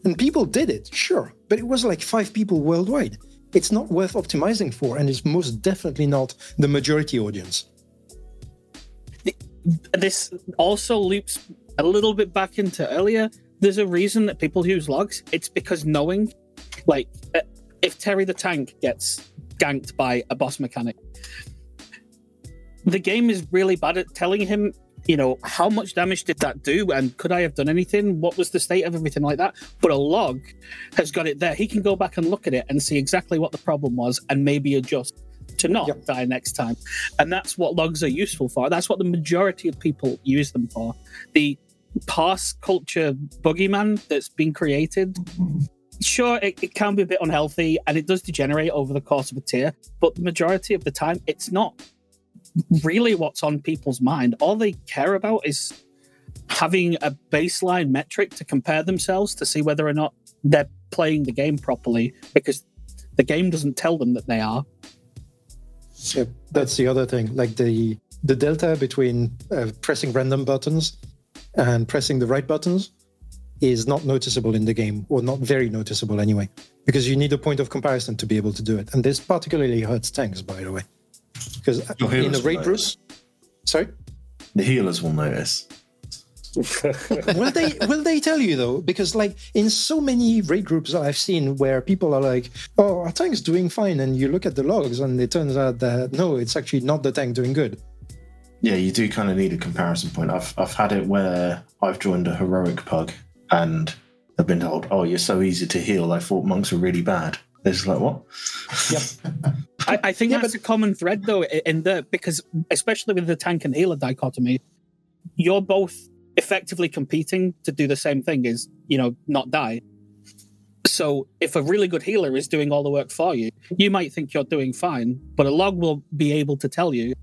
And people did it, sure, but it was like 5 people worldwide. It's not worth optimizing for, and it's most definitely not the majority audience. This also loops a little bit back into earlier. There's a reason that people use logs. It's because knowing, like, if Terry the Tank gets ganked by a boss mechanic, the game is really bad at telling him you know, how much damage did that do? And could I have done anything? What was the state of everything like that? But a log has got it there. He can go back and look at it and see exactly what the problem was and maybe adjust to not die next time. And that's what logs are useful for. That's what the majority of people use them for. The past culture boogeyman that's been created, sure, it can be a bit unhealthy and it does degenerate over the course of a tier, but the majority of the time, it's not really what's on people's mind. All they care about is having a baseline metric to compare themselves to see whether or not they're playing the game properly, because the game doesn't tell them that they are. Yeah, that's the other thing. Like the delta between pressing random buttons and pressing the right buttons is not noticeable in the game, or not very noticeable anyway, because you need a point of comparison to be able to do it. And this particularly hurts tanks, by the way. Because in a raid group, sorry, the healers will notice. Will they tell you though? Because like in so many raid groups I've seen where people are like, "Oh, our tank's doing fine," and you look at the logs, and it turns out that no, it's actually not the tank doing good. Yeah, you do kind of need a comparison point. I've had it where I've joined a heroic pug, and I've been told, "Oh, you're so easy to heal. I thought monks were really bad." It's like, what? Yep. I think that's a common thread, though, in the, because especially with the tank and healer dichotomy, you're both effectively competing to do the same thing, is, you know, not die. So if a really good healer is doing all the work for you, you might think you're doing fine, but a log will be able to tell you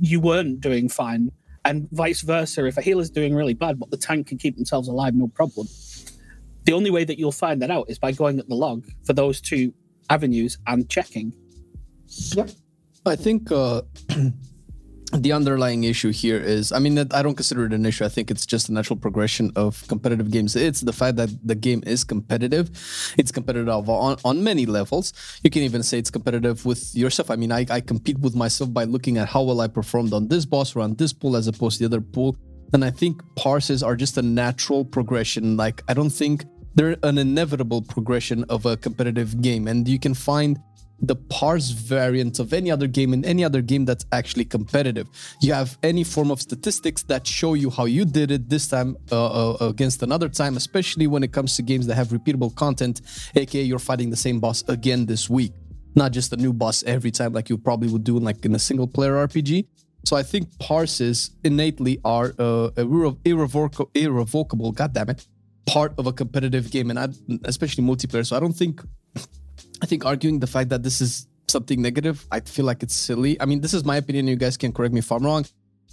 you weren't doing fine, and vice versa. If a healer's doing really bad, but the tank can keep themselves alive, no problem. The only way that you'll find that out is by going at the log for those two avenues and checking. Yep. I think the underlying issue here is, I mean, I don't consider it an issue. I think it's just a natural progression of competitive games. It's the fact that the game is competitive. It's competitive on many levels. You can even say it's competitive with yourself. I mean, I compete with myself by looking at how well I performed on this boss or on this pool as opposed to the other pool. And I think parses are just a natural progression. Like, I don't think they're an inevitable progression of a competitive game. And you can find the parse variant of any other game in any other game that's actually competitive. You have any form of statistics that show you how you did it this time against another time, especially when it comes to games that have repeatable content, aka you're fighting the same boss again this week, not just a new boss every time like you probably would do in a single player RPG. So I think parses innately are irrevocable, goddammit, part of a competitive game, and especially multiplayer. So I think arguing the fact that this is something negative, I feel like it's silly. I mean, this is my opinion. You guys can correct me if I'm wrong.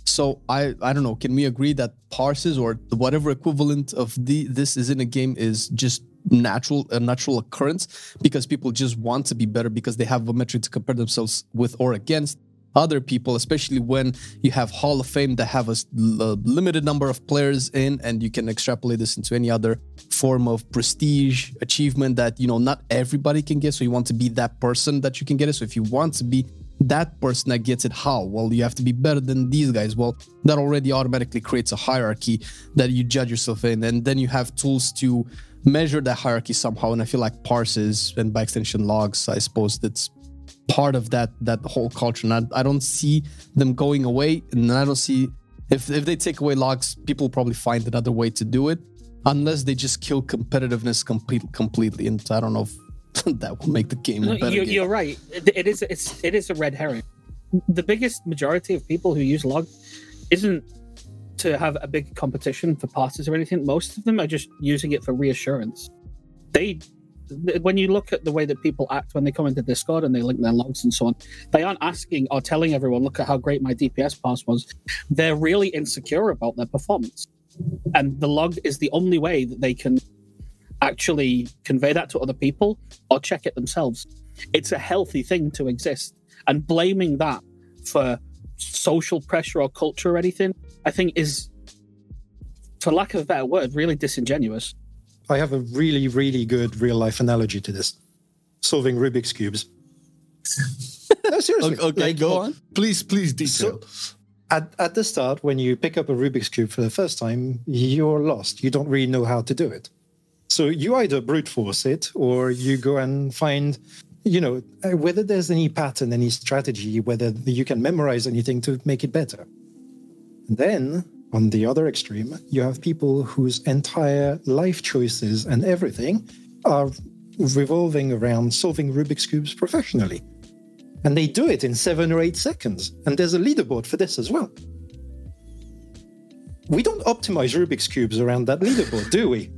So I don't know. Can we agree that parses or whatever equivalent of this is in a game is just a natural occurrence because people just want to be better because they have a metric to compare themselves with or against other people, especially when you have Hall of Fame that have a limited number of players in, and you can extrapolate this into any other form of prestige achievement that, you know, not everybody can get. So you want to be that person that you can get it. So if you want to be that person that gets it, how? Well, you have to be better than these guys. Well, that already automatically creates a hierarchy that you judge yourself in, and then you have tools to measure that hierarchy somehow. And I feel like parses, and by extension logs, I suppose that's part of that whole culture. And I don't see them going away, and I don't see if they take away logs, people probably find another way to do it, unless they just kill competitiveness completely. And I don't know if that will make the game a better game. You're right. It is a red herring. The biggest majority of people who use log isn't to have a big competition for passes or anything. Most of them are just using it for reassurance. When you look at the way that people act when they come into Discord and they link their logs and so on, they aren't asking or telling everyone, look at how great my DPS pass was. They're really insecure about their performance. And the log is the only way that they can actually convey that to other people or check it themselves. It's a healthy thing to exist. And blaming that for social pressure or culture or anything, I think is, for lack of a better word, really disingenuous. I have a really, really good real-life analogy to this. Solving Rubik's Cubes. No, seriously. Okay, go on. Please detail. So, at the start, when you pick up a Rubik's Cube for the first time, you're lost. You don't really know how to do it. So you either brute force it, or you go and find, you know, whether there's any pattern, any strategy, whether you can memorize anything to make it better. Then, on the other extreme, you have people whose entire life choices and everything are revolving around solving Rubik's Cubes professionally. And they do it in 7 or 8 seconds. And there's a leaderboard for this as well. We don't optimize Rubik's Cubes around that leaderboard, do we?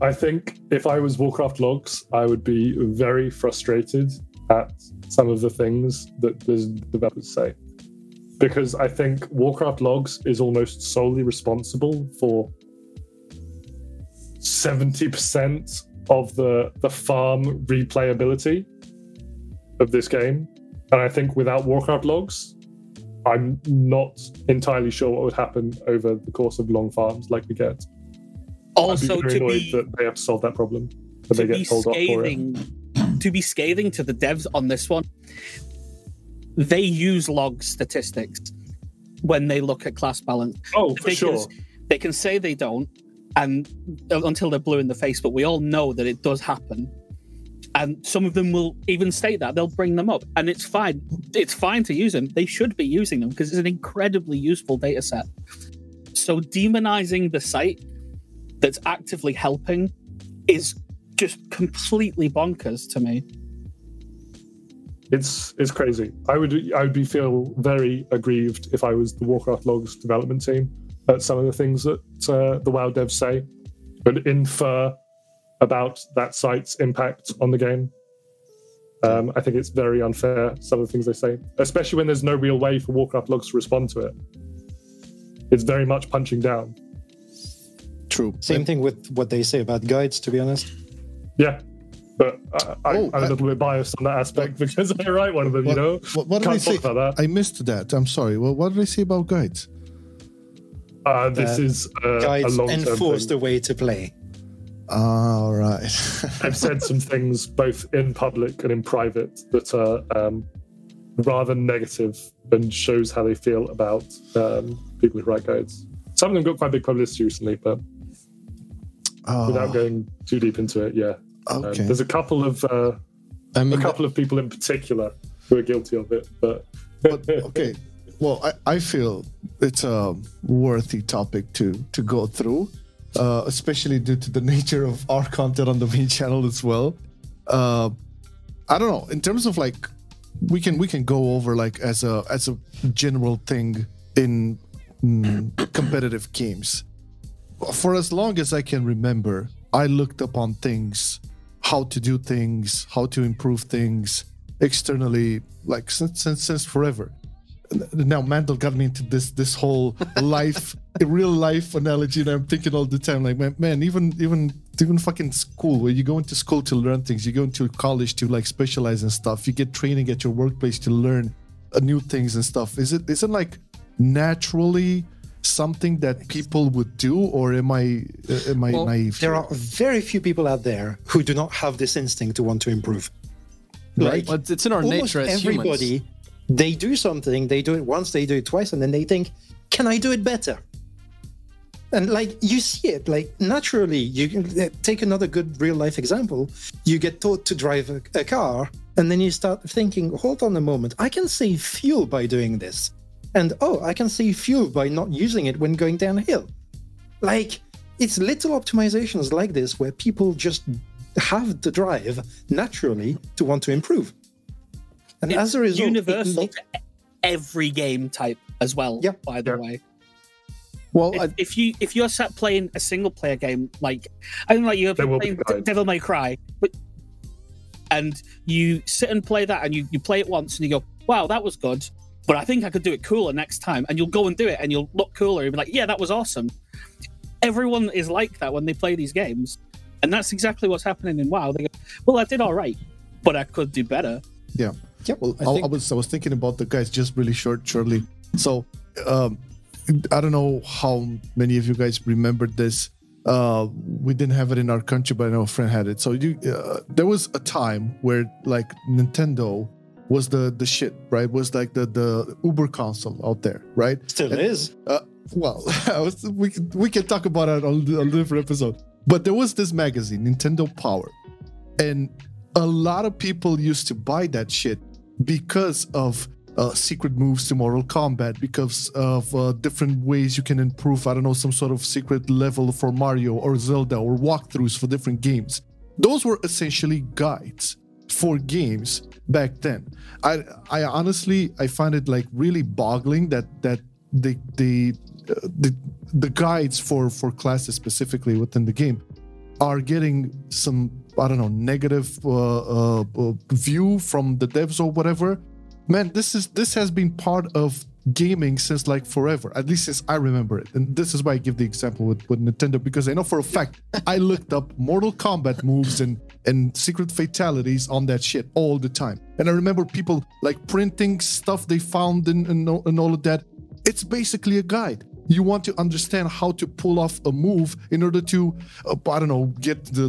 I think if I was Warcraft Logs, I would be very frustrated at some of the things that the developers say. Because I think Warcraft Logs is almost solely responsible for 70% of the farm replayability of this game. And I think without Warcraft Logs, I'm not entirely sure what would happen over the course of long farms like we get. Also, I'd be very annoyed that they have to solve that problem, but they get told off for it. To be scathing to the devs on this one, they use log statistics when they look at class balance. Oh, for sure. They can say they don't, and until they're blue in the face, but we all know that it does happen. And some of them will even state that. They'll bring them up, and it's fine. It's fine to use them. They should be using them because it's an incredibly useful data set. So demonizing the site that's actively helping is just completely bonkers to me. It's crazy. I would feel very aggrieved if I was the Warcraft Logs development team at some of the things that the WoW devs say, but infer about that site's impact on the game. I think it's very unfair, some of the things they say, especially when there's no real way for Warcraft Logs to respond to it. It's very much punching down. True. Same thing with what they say about guides, to be honest. Yeah, but I'm a little bit biased on that aspect because I write one of them, you know? What did I say? About that. I missed that. I'm sorry. Well, what did I say about guides? This is guides a long-term enforced thing. A way to play. All right. I've said some things both in public and in private that are rather negative and shows how they feel about people who write guides. Some of them got quite big publicity recently, but without going too deep into it, yeah. Okay. There's a couple of of people in particular who are guilty of it, but okay. Well, I feel it's a worthy topic to go through. Especially due to the nature of our content on the main channel as well. I don't know. In terms of like, we can go over like as a general thing in competitive games. For as long as I can remember, I looked upon things, how to do things, how to improve things externally, like since forever. Now Mandel got me into this whole life, real life analogy, and I'm thinking all the time, like, man, even fucking school, where you go into school to learn things, you go into college to like specialize in stuff, you get training at your workplace to learn new things and stuff. Is it like naturally something that people would do, or am I naive? There are very few people out there who do not have this instinct to want to improve. Like, well, it's in our nature as everybody, humans. They do something, they do it once, they do it twice, and then they think, can I do it better? And like, you see it, like, naturally, you can take another good real-life example. You get taught to drive a car, and then you start thinking, hold on a moment, I can save fuel by doing this. And, I can save fuel by not using it when going downhill. Like, it's little optimizations like this where people just have the drive naturally to want to improve. And it's as a result, universal to every game type as well, yeah, by the way. Well, if you're sat playing a single player game, like, I don't know, you're playing Devil May Cry, and you sit and play that, and you play it once and you go, wow, that was good, but I think I could do it cooler next time, and you'll go and do it and you'll look cooler and be like, yeah, that was awesome. Everyone is like that when they play these games, and that's exactly what's happening in WoW. They go, well, I did all right, but I could do better. Yeah. Yeah, well, I was thinking about the guys just really shortly. So, I don't know how many of you guys remembered this. We didn't have it in our country, but I know a friend had it. So there was a time where like Nintendo was the shit, right? Was like the Uber console out there, right? Still is. Well, we can talk about it on a different episode. But there was this magazine, Nintendo Power, and a lot of people used to buy that shit because of secret moves to Mortal Kombat because of different ways you can improve, I don't know, some sort of secret level for Mario or Zelda or walkthroughs for different games. Those were essentially guides for games back then. I honestly, I find it like really boggling that the guides for classes specifically within the game are getting some, I don't know, negative view from the devs or whatever. Man, this has been part of gaming since like forever, at least since I remember it. And this is why I give the example with Nintendo, because I know for a fact I looked up Mortal Kombat moves and secret fatalities on that shit all the time. And I remember people like printing stuff they found and all of that. It's basically a guide. You want to understand how to pull off a move in order to, I don't know, get a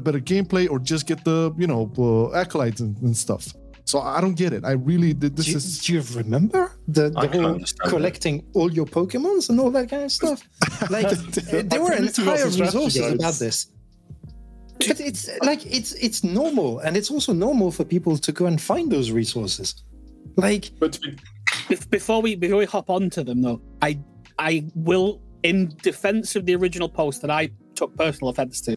better gameplay or just get the, you know, acolytes and stuff. So I don't get it. I really this do, is. Do you remember the whole collecting that. All your Pokemons and all that kind of stuff? Like there were entire resources about this. But it's like it's normal, and it's also normal for people to go and find those resources. Like, but before we hop onto them though, I will, in defense of the original post that I took personal offense to.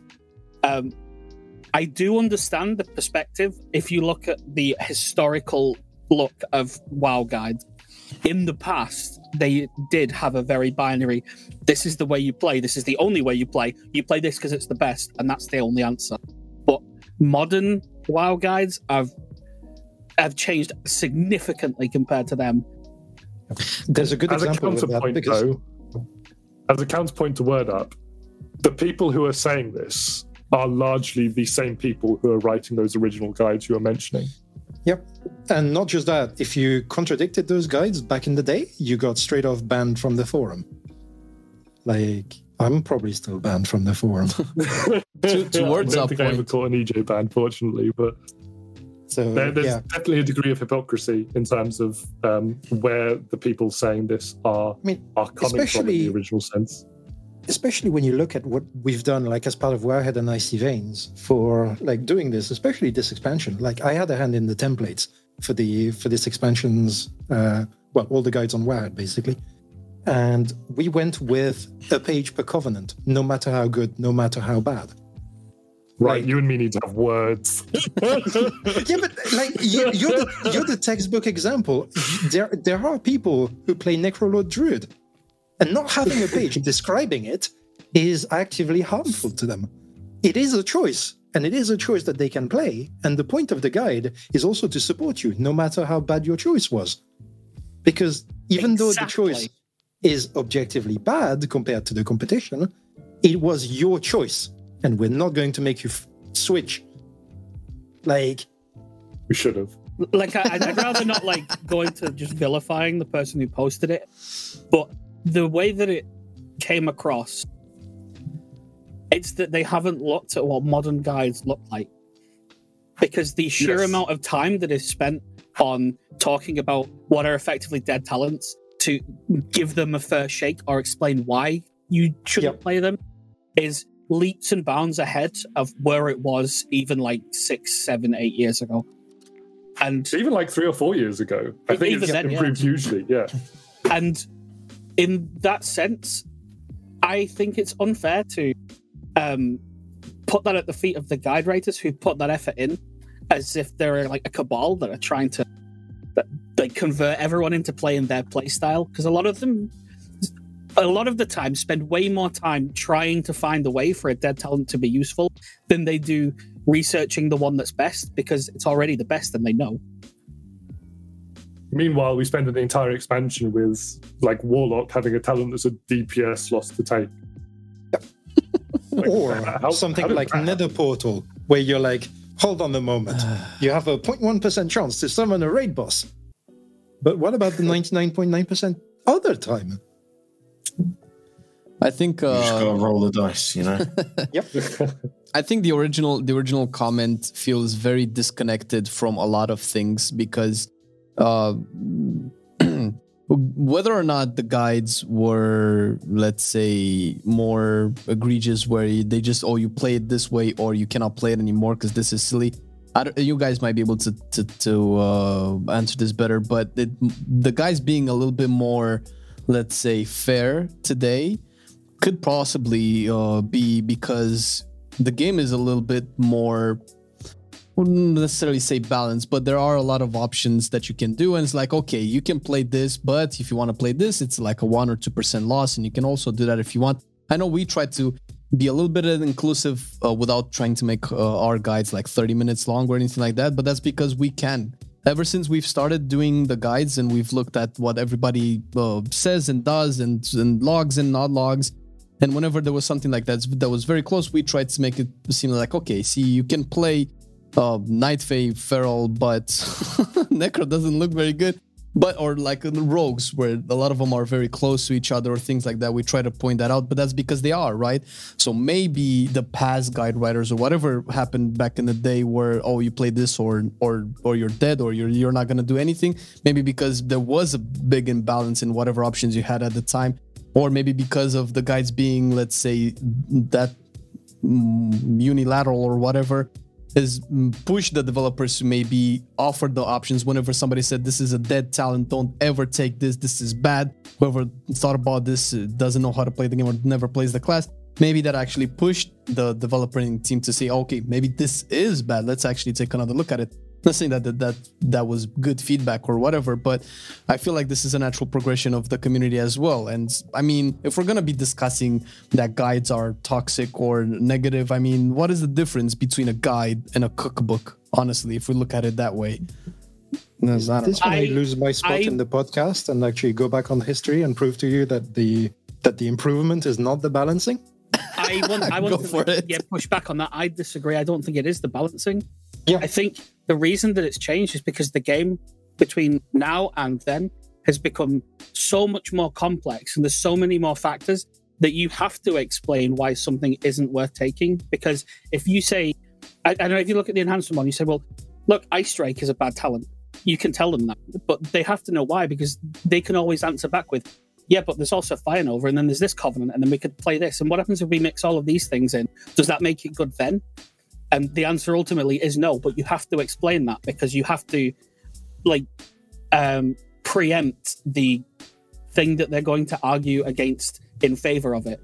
I do understand the perspective if you look at the historical look of WoW guides. In the past, they did have a very binary, this is the way you play, this is the only way you play. You play this because it's the best, and that's the only answer. But modern WoW guides have changed significantly compared to them. There's a good example of that. As a counterpoint to Word Up, the people who are saying this are largely the same people who are writing those original guides you are mentioning. Yep. And not just that, if you contradicted those guides back in the day, you got straight off banned from the forum. Like, I'm probably still banned from the forum. Towards our point. I don't think I ever caught an EJ ban, fortunately, but so, there's definitely a degree of hypocrisy in terms of where the people saying this are coming from in the original sense. Especially when you look at what we've done, like as part of Wirehead and Icy Veins, for like doing this, especially this expansion. Like I had a hand in the templates for this expansion's, all the guides on Wirehead basically, and we went with a page per covenant, no matter how good, no matter how bad. Right, like, you and me need to have words. Yeah, but like you're the textbook example. There are people who play Necroload Druid. And not having a page describing it is actively harmful to them. It is a choice, and it is a choice that they can play. And the point of the guide is also to support you, no matter how bad your choice was. Because even though the choice is objectively bad compared to the competition, it was your choice, and we're not going to make you switch. Like... We should have. Like, I'd rather not, like, go into just vilifying the person who posted it, but... The way that it came across, it's that they haven't looked at what modern guides look like. Because the sheer amount of time that is spent on talking about what are effectively dead talents to give them a fair shake or explain why you shouldn't play them is leaps and bounds ahead of where it was even like 6, 7, 8 years ago. And even like 3 or 4 years ago. I think it's improved hugely, And... in that sense, I think it's unfair to put that at the feet of the guide writers who put that effort in, as if they're like a cabal that are trying to convert everyone into playing their playstyle. Because a lot of the time, spend way more time trying to find a way for a dead talent to be useful than they do researching the one that's best, because it's already the best and they know. Meanwhile, we spend an entire expansion with, like, Warlock having a talent that's a DPS slot to take. Like, or something like Nether Portal, where you're like, hold on a moment. You have a 0.1% chance to summon a raid boss. But what about the 99.9% other time? I think... you just gotta roll the dice, you know? Yep. I think the original comment feels very disconnected from a lot of things, because... whether or not the guides were, let's say, more egregious, where they just, you play it this way or you cannot play it anymore because this is silly. you guys might be able to answer this better, but the guys being a little bit more, let's say, fair today could possibly be because the game is a little bit more, wouldn't necessarily say balanced, but there are a lot of options that you can do. And it's like, okay, you can play this, but if you want to play this, it's like a 1 or 2% loss. And you can also do that if you want. I know we try to be a little bit inclusive without trying to make our guides like 30 minutes long or anything like that. But that's because we can. Ever since we've started doing the guides and we've looked at what everybody says and does and logs and not logs. And whenever there was something like that was very close, we tried to make it seem like, okay, see, you can play Night Fae Feral, but Necro doesn't look very good. But, or like the rogues, where a lot of them are very close to each other or things like that. We try to point that out, but that's because they are, right? So maybe the past guide writers or whatever happened back in the day where, oh, you play this or you're dead or you're not going to do anything. Maybe because there was a big imbalance in whatever options you had at the time. Or maybe because of the guides being, let's say, that unilateral or whatever, is push the developers to maybe offer the options whenever somebody said, this is a dead talent, don't ever take this, this is bad. Whoever thought about this doesn't know how to play the game or never plays the class. Maybe that actually pushed the developing team to say, okay, maybe this is bad. Let's actually take another look at it. Not saying that was good feedback or whatever, but I feel like this is a natural progression of the community as well. And I mean, if we're going to be discussing that guides are toxic or negative, I mean, what is the difference between a guide and a cookbook, honestly, if we look at it that way? This is when I lose my spot in the podcast and actually go back on history and prove to you that the improvement is not the balancing. I want to push back on that. I disagree. I don't think it is the balancing. Yeah. I think the reason that it's changed is because the game between now and then has become so much more complex and there's so many more factors that you have to explain why something isn't worth taking. Because if you say, I don't know, if you look at the enhancement one, you say, well, look, Icedrake is a bad talent. You can tell them that, but they have to know why, because they can always answer back with, yeah, but there's also Fire Nova, and then there's this Covenant, and then we could play this. And what happens if we mix all of these things in? Does that make it good then? And the answer ultimately is no, but you have to explain that because you have to preempt the thing that they're going to argue against in favor of it.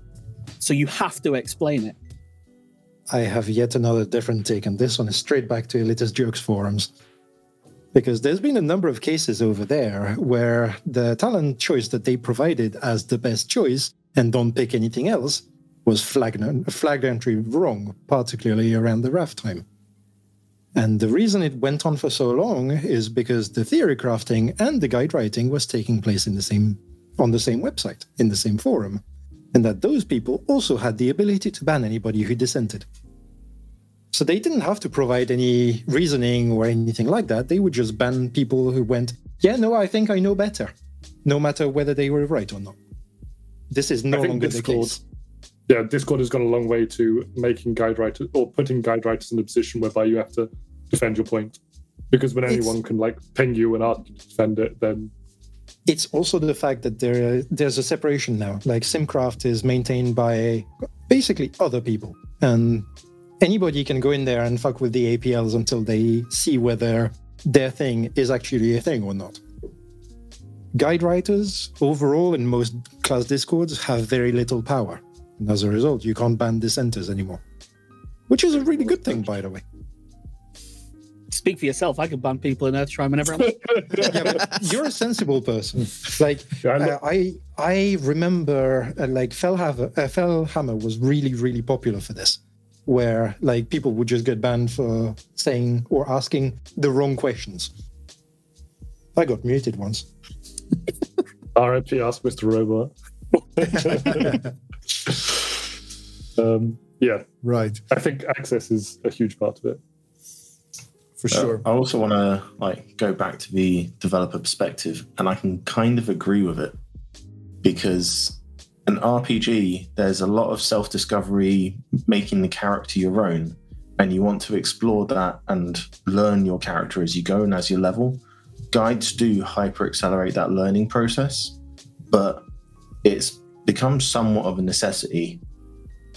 So you have to explain it. I have yet another different take, and this one is straight back to Elitist Jokes forums. Because there's been a number of cases over there where the talent choice that they provided as the best choice and don't pick anything else was flagrantly wrong, particularly around the raft time. And the reason it went on for so long is because the theory crafting and the guide writing was taking place on the same website, in the same forum, and that those people also had the ability to ban anybody who dissented. So they didn't have to provide any reasoning or anything like that. They would just ban people who went, yeah, no, I think I know better, no matter whether they were right or not. This is no longer the case. Yeah, Discord has gone a long way to making guide writers or putting guide writers in a position whereby you have to defend your point. Because when anyone can ping you and ask you to defend it, then... It's also the fact that there's a separation now. Like, SimCraft is maintained by basically other people. And... anybody can go in there and fuck with the APLs until they see whether their thing is actually a thing or not. Guide writers, overall, in most class discords, have very little power. And as a result, you can't ban dissenters anymore. Which is a really good thing, by the way. Speak for yourself. I could ban people in Earthshrine whenever I want. Yeah, but you're a sensible person. Like, I remember, Fellhammer was really, really popular for this. Where people would just get banned for saying or asking the wrong questions. I got muted once. RIP, ask Mr. Robot. Yeah, right. I think access is a huge part of it. For sure. I also want to go back to the developer perspective, and I can kind of agree with it because. An RPG, there's a lot of self-discovery, making the character your own, and you want to explore that and learn your character as you go and as you level. Guides do hyper-accelerate that learning process, but it's become somewhat of a necessity.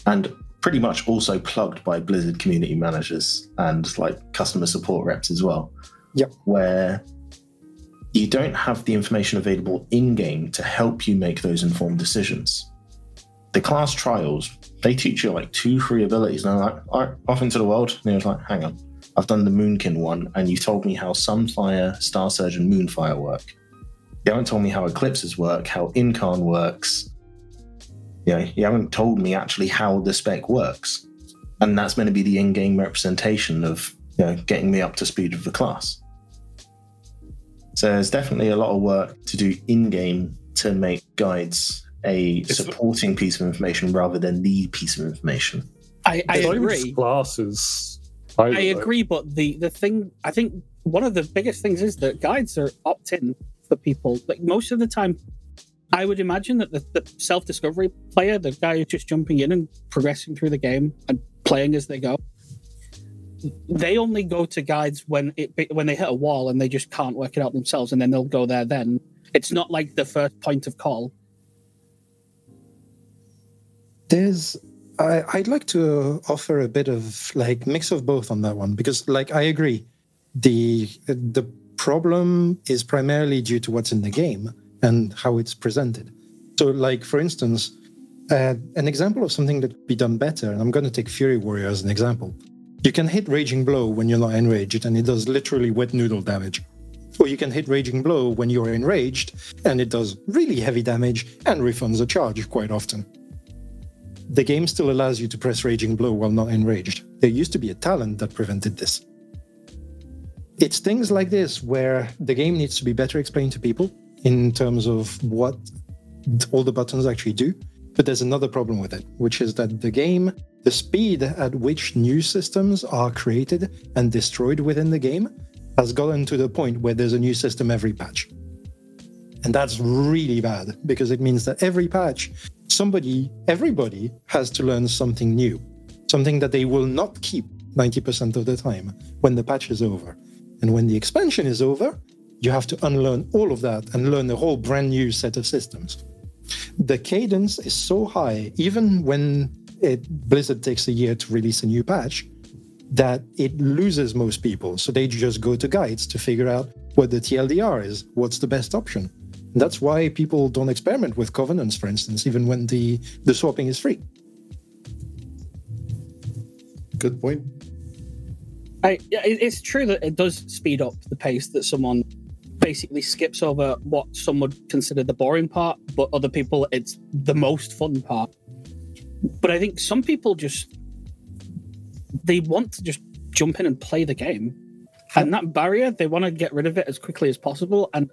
And pretty much also plugged by Blizzard community managers and like customer support reps as well. Yep. Where you don't have the information available in-game to help you make those informed decisions. The class trials, they teach you like 2-3 abilities, and I'm like, all right, off into the world. And he was like, hang on, I've done the Moonkin one, and you told me how Sunfire, Star Surge, and Moonfire work. You haven't told me how Eclipses work, how Incarn works. You know, you haven't told me actually how the spec works. And that's meant to be the in-game representation of, you know, getting me up to speed of the class. So there's definitely a lot of work to do in-game to make guides a supporting piece of information rather than the piece of information. I agree. Classes. I agree, but the thing, I think one of the biggest things is that guides are opt-in for people. Like most of the time, I would imagine that the self-discovery player, the guy who's just jumping in and progressing through the game and playing as they go, they only go to guides when they hit a wall and they just can't work it out themselves, and then they'll go there then. It's not like the first point of call. I'd like to offer a bit of like mix of both on that one, because like I agree, the problem is primarily due to what's in the game and how it's presented. So like, for instance, an example of something that could be done better, and I'm going to take Fury Warrior as an example. You can hit Raging Blow when you're not enraged, and it does literally wet noodle damage. Or you can hit Raging Blow when you're enraged, and it does really heavy damage and refunds a charge quite often. The game still allows you to press Raging Blow while not enraged. There used to be a talent that prevented this. It's things like this where the game needs to be better explained to people in terms of what all the buttons actually do. But there's another problem with it, which is that the game, the speed at which new systems are created and destroyed within the game has gotten to the point where there's a new system every patch. And that's really bad, because it means that every patch, everybody has to learn something new, something that they will not keep 90% of the time when the patch is over. And when the expansion is over, you have to unlearn all of that and learn a whole brand new set of systems. The cadence is so high, even when Blizzard takes a year to release a new patch, that it loses most people. So they just go to guides to figure out what the TLDR is, what's the best option. And that's why people don't experiment with Covenants, for instance, even when the swapping is free. Good point. It's true that it does speed up the pace, that someone basically skips over what some would consider the boring part, but other people, it's the most fun part. But I think some people they want to just jump in and play the game. And that barrier, they want to get rid of it as quickly as possible. And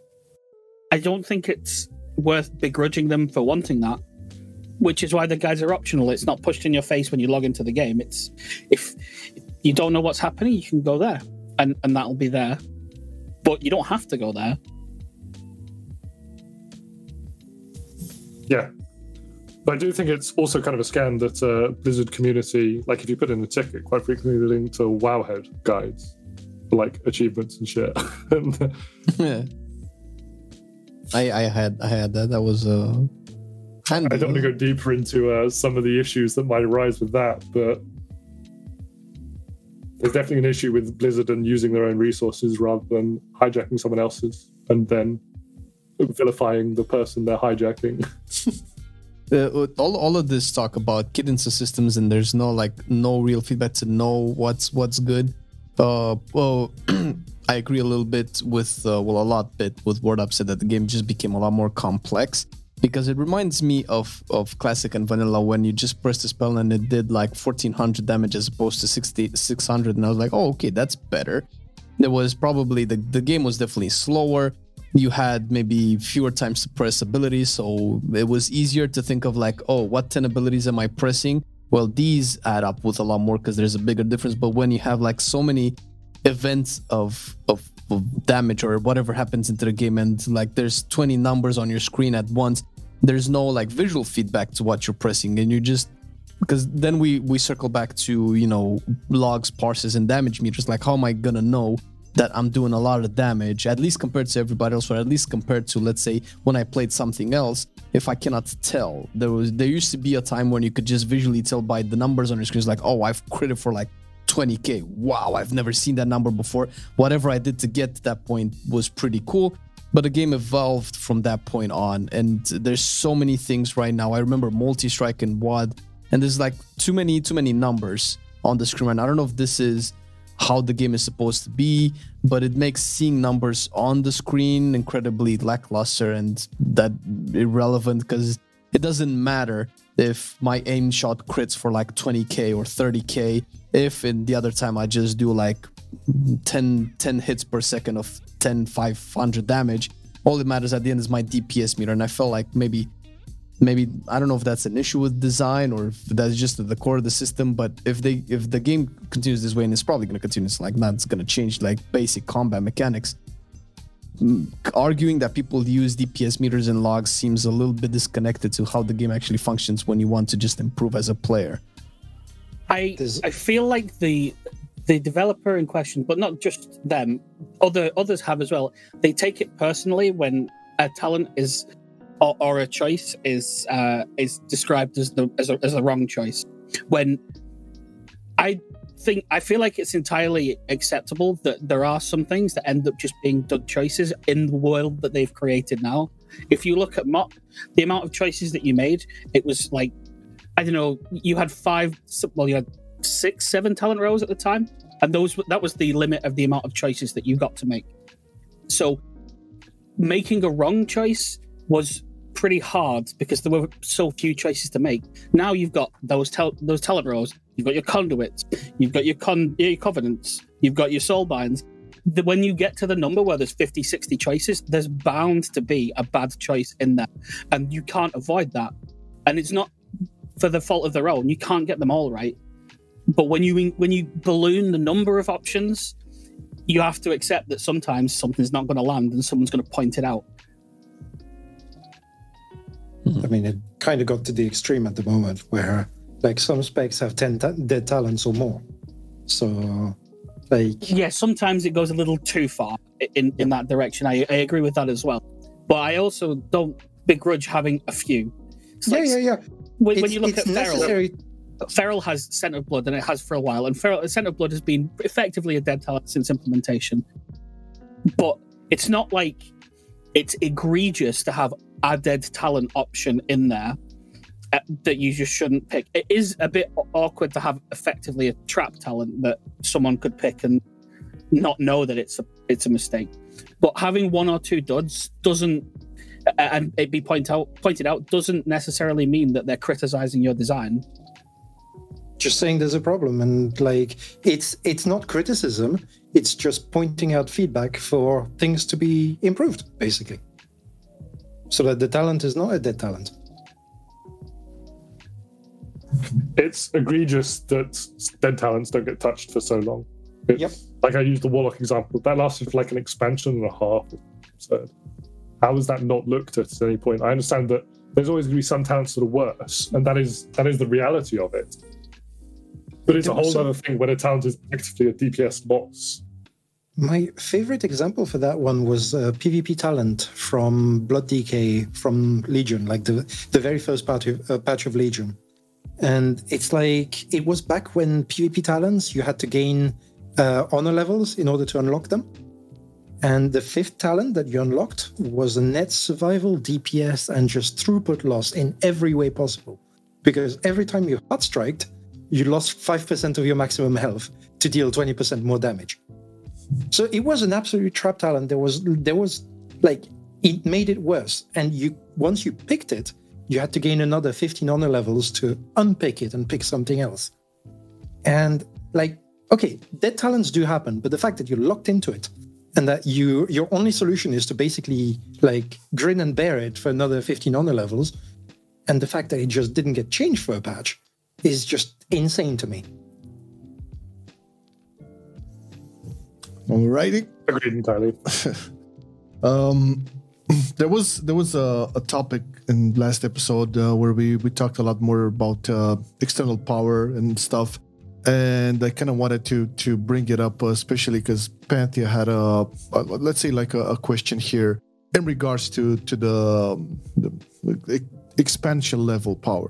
I don't think it's worth begrudging them for wanting that, which is why the guides are optional. It's not pushed in your face when you log into the game. It's if you don't know what's happening, you can go there and that'll be there. But you don't have to go there. Yeah. But I do think it's also kind of a scam that Blizzard community, like if you put in a ticket, quite frequently they link to Wowhead guides for like achievements and shit. Yeah. I had that. That was handy. I don't want to go deeper into some of the issues that might arise with that, but there's definitely an issue with Blizzard and using their own resources rather than hijacking someone else's and then vilifying the person they're hijacking. All of this talk about cadence of systems, and there's no real feedback to know what's good. Well, I agree a little bit with a lot with what I've said, that the game just became a lot more complex, because it reminds me of classic and vanilla when you just pressed a spell and it did like 1400 damage as opposed to 600, and I was like, oh, okay, that's better. There was probably the game was definitely slower. You had maybe fewer times to press abilities, so it was easier to think of like, oh, what 10 abilities am I pressing? Well, these add up with a lot more because there's a bigger difference. But when you have like so many events of damage or whatever happens into the game, and like there's 20 numbers on your screen at once, there's no like visual feedback to what you're pressing, and you just, because then we circle back to, you know, logs, parses, and damage meters. Like, how am I gonna know that I'm doing a lot of damage, at least compared to everybody else, or at least compared to, let's say, when I played something else, if I cannot tell. There used to be a time when you could just visually tell by the numbers on your screen, like, oh, I've critted for like 20k. Wow, I've never seen that number before. Whatever I did to get to that point was pretty cool. But the game evolved from that point on, and there's so many things right now. I remember multi-strike and WAD, and there's like too many numbers on the screen. And I don't know if this is how the game is supposed to be, but it makes seeing numbers on the screen incredibly lackluster and that irrelevant, because it doesn't matter if my aim shot crits for like 20k or 30k, if in the other time I just do like 10 hits per second of 500 damage. All that matters at the end is my DPS meter. And I felt like maybe I don't know if that's an issue with design or if that's just at the core of the system, but if the game continues this way, and it's probably going to continue, it's like that's going to change like basic combat mechanics. Arguing that people use DPS meters and logs seems a little bit disconnected to how the game actually functions when you want to just improve as a player. I feel like the developer in question, but not just them, others have as well. They take it personally when a talent is, or a choice is described as the wrong choice. When I feel like it's entirely acceptable that there are some things that end up just being dud choices in the world that they've created now. If you look at MoP, the amount of choices that you made, it was like, I don't know, you had 6-7 talent rows at the time, and that was the limit of the amount of choices that you got to make. So making a wrong choice was pretty hard because there were so few choices to make. Now you've got those talent rows, you've got your conduits, you've got your covenants, you've got your soul binds. When you get to the number where there's 50-60 choices, there's bound to be a bad choice in there, and you can't avoid that. And it's not for the fault of their own, you can't get them all right. But when you balloon the number of options, you have to accept that sometimes something's not going to land and someone's going to point it out. I mean, it kind of got to the extreme at the moment where, like, some specs have 10 dead talents or more. So, like... Yeah, sometimes it goes a little too far in that direction. I agree with that as well. But I also don't begrudge having a few. Yeah. When you look at Feral has Scent of Blood, and it has for a while, and Scent of Blood has been effectively a dead talent since implementation. But it's not like it's egregious to have a dead talent option in there that you just shouldn't pick. It is a bit awkward to have effectively a trap talent that someone could pick and not know that it's a mistake. But having one or two duds doesn't, and it be pointed out, doesn't necessarily mean that they're criticizing your design. Just saying there's a problem, and like it's not criticism, it's just pointing out feedback for things to be improved, basically, so that the talent is not a dead talent. It's egregious that dead talents don't get touched for so long. Like I used the Warlock example, that lasted for like an expansion and a half. So how is that not looked at any point? I understand that there's always going to be some talents that are worse, and that is the reality of it. But it's a whole other thing when a talent is actively a DPS boss. My favorite example for that one was a PvP talent from Blood DK from Legion, like the very first patch of Legion. And it's like, it was back when PvP talents, you had to gain honor levels in order to unlock them. And the fifth talent that you unlocked was a net survival, DPS, and just throughput loss in every way possible. Because every time you hot-striked, you lost 5% of your maximum health to deal 20% more damage. So it was an absolute trap talent. There was like, it made it worse. And once you picked it, you had to gain another 15 honor levels to unpick it and pick something else. And like, okay, dead talents do happen, but the fact that you're locked into it and that your only solution is to basically like grin and bear it for another 15 honor levels, and the fact that it just didn't get changed for a patch is just insane to me. Alrighty, agreed entirely. There was a topic in last episode where we talked a lot more about external power and stuff, And I kind of wanted to bring it up, especially because Panthea had a let's say like a question here in regards to the expansion level power.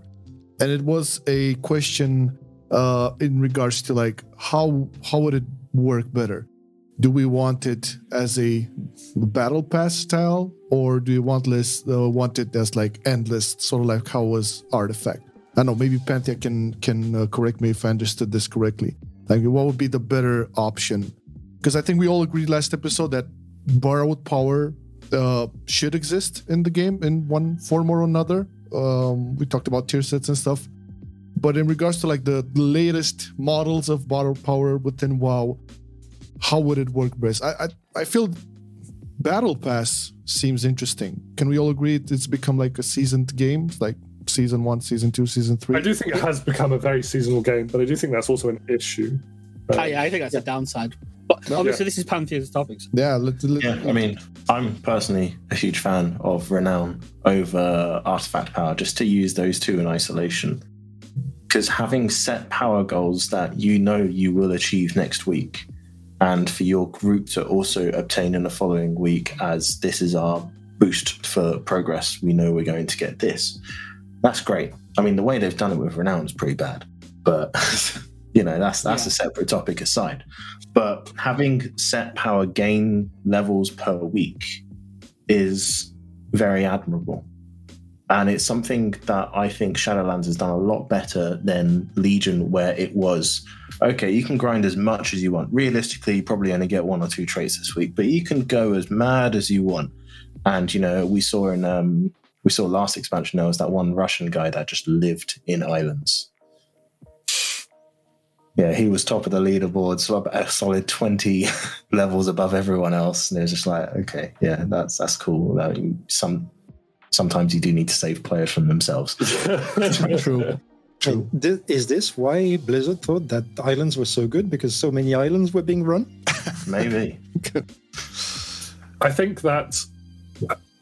And it was a question in regards to like how would it work better? Do we want it as a battle pass style, or do you want it as like endless, sort of like how was Artifact? I don't know, maybe Panthea can correct me if I understood this correctly. Like, what would be the better option? Because I think we all agreed last episode that borrowed power should exist in the game in one form or another. We talked about tier sets and stuff. But in regards to like the latest models of borrowed power within WoW, how would it work best? I feel Battle Pass seems interesting. Can we all agree it's become like a seasoned game? Like season 1, season 2, season 3? I do think it has become a very seasonal game, but I do think that's also an issue. I think that's a downside. But obviously this is Panthea's topics. Yeah, I mean, I'm personally a huge fan of Renown over Artifact Power, just to use those two in isolation. Because having set power goals that you know you will achieve next week, and for your group to also obtain in the following week as this is our boost for progress, we know we're going to get this. That's great. I mean, the way they've done it with Renown is pretty bad, but you know, that's a separate topic aside. But having set power gain levels per week is very admirable. And it's something that I think Shadowlands has done a lot better than Legion, where it was, okay, you can grind as much as you want. Realistically, you probably only get one or two traits this week, but you can go as mad as you want. And, you know, we saw in last expansion, there was that one Russian guy that just lived in islands. Yeah, he was top of the leaderboard, so a solid 20 levels above everyone else. And it was just like, okay, yeah, that's cool. I mean, Sometimes you do need to save players from themselves. True. Is this why Blizzard thought that islands were so good? Because so many islands were being run? Maybe. I think the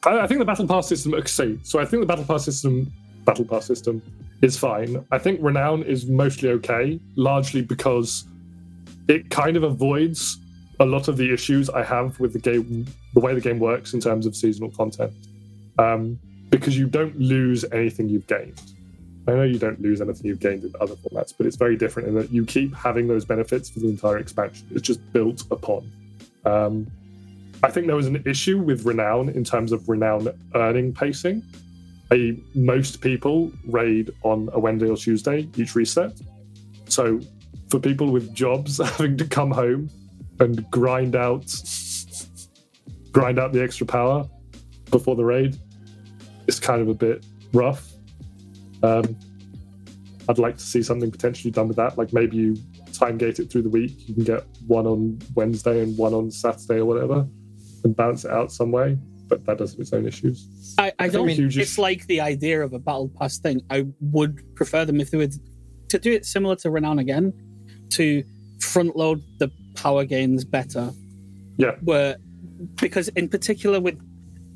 battle pass system. Okay, so I think the battle pass system is fine. I think Renown is mostly okay, largely because it kind of avoids a lot of the issues I have with the game, the way the game works in terms of seasonal content. Because you don't lose anything you've gained. I know you don't lose anything you've gained in other formats, but it's very different in that you keep having those benefits for the entire expansion. It's just built upon. I think there was an issue with Renown in terms of Renown earning pacing. Most people raid on a Wednesday or Tuesday each reset. So for people with jobs, having to come home and grind out the extra power before the raid, it's kind of a bit rough. I'd like to see something potentially done with that. Like maybe you time gate it through the week. You can get one on Wednesday and one on Saturday or whatever, and balance it out some way. But that does have its own issues. I like the idea of a battle pass thing. I would prefer them if they would to do it similar to Renown again, to front load the power gains better. Yeah. Because in particular with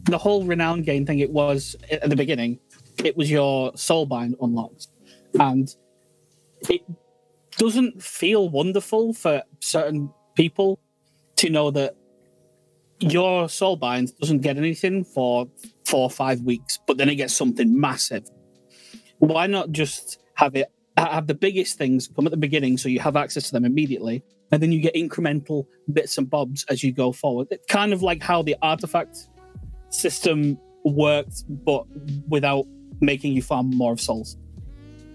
the whole Renown gain thing, it was, at the beginning, it was your Soulbind unlocked. And it doesn't feel wonderful for certain people to know that your Soulbind doesn't get anything for 4 or 5 weeks, but then it gets something massive. Why not just have the biggest things come at the beginning so you have access to them immediately, and then you get incremental bits and bobs as you go forward? It's kind of like how the Artifact system worked, but without making you farm more of souls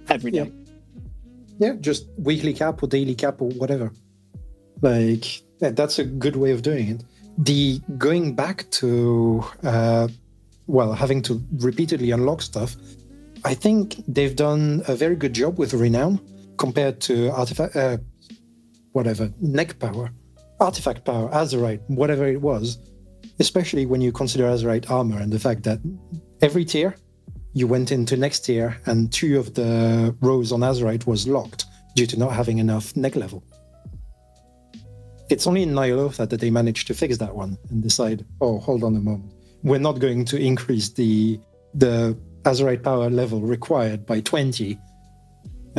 every day. Yeah, just weekly cap or daily cap or whatever. Like, that's a good way of doing it. The going back to, having to repeatedly unlock stuff, I think they've done a very good job with Renown compared to Artifact Power, Azerite, whatever it was. Especially when you consider Azerite armor and the fact that every tier, you went into next tier and 2 of the rows on Azerite was locked due to not having enough neck level. It's only in Nyalotha that they managed to fix that one and decide, oh, hold on a moment. We're not going to increase the Azerite power level required by 20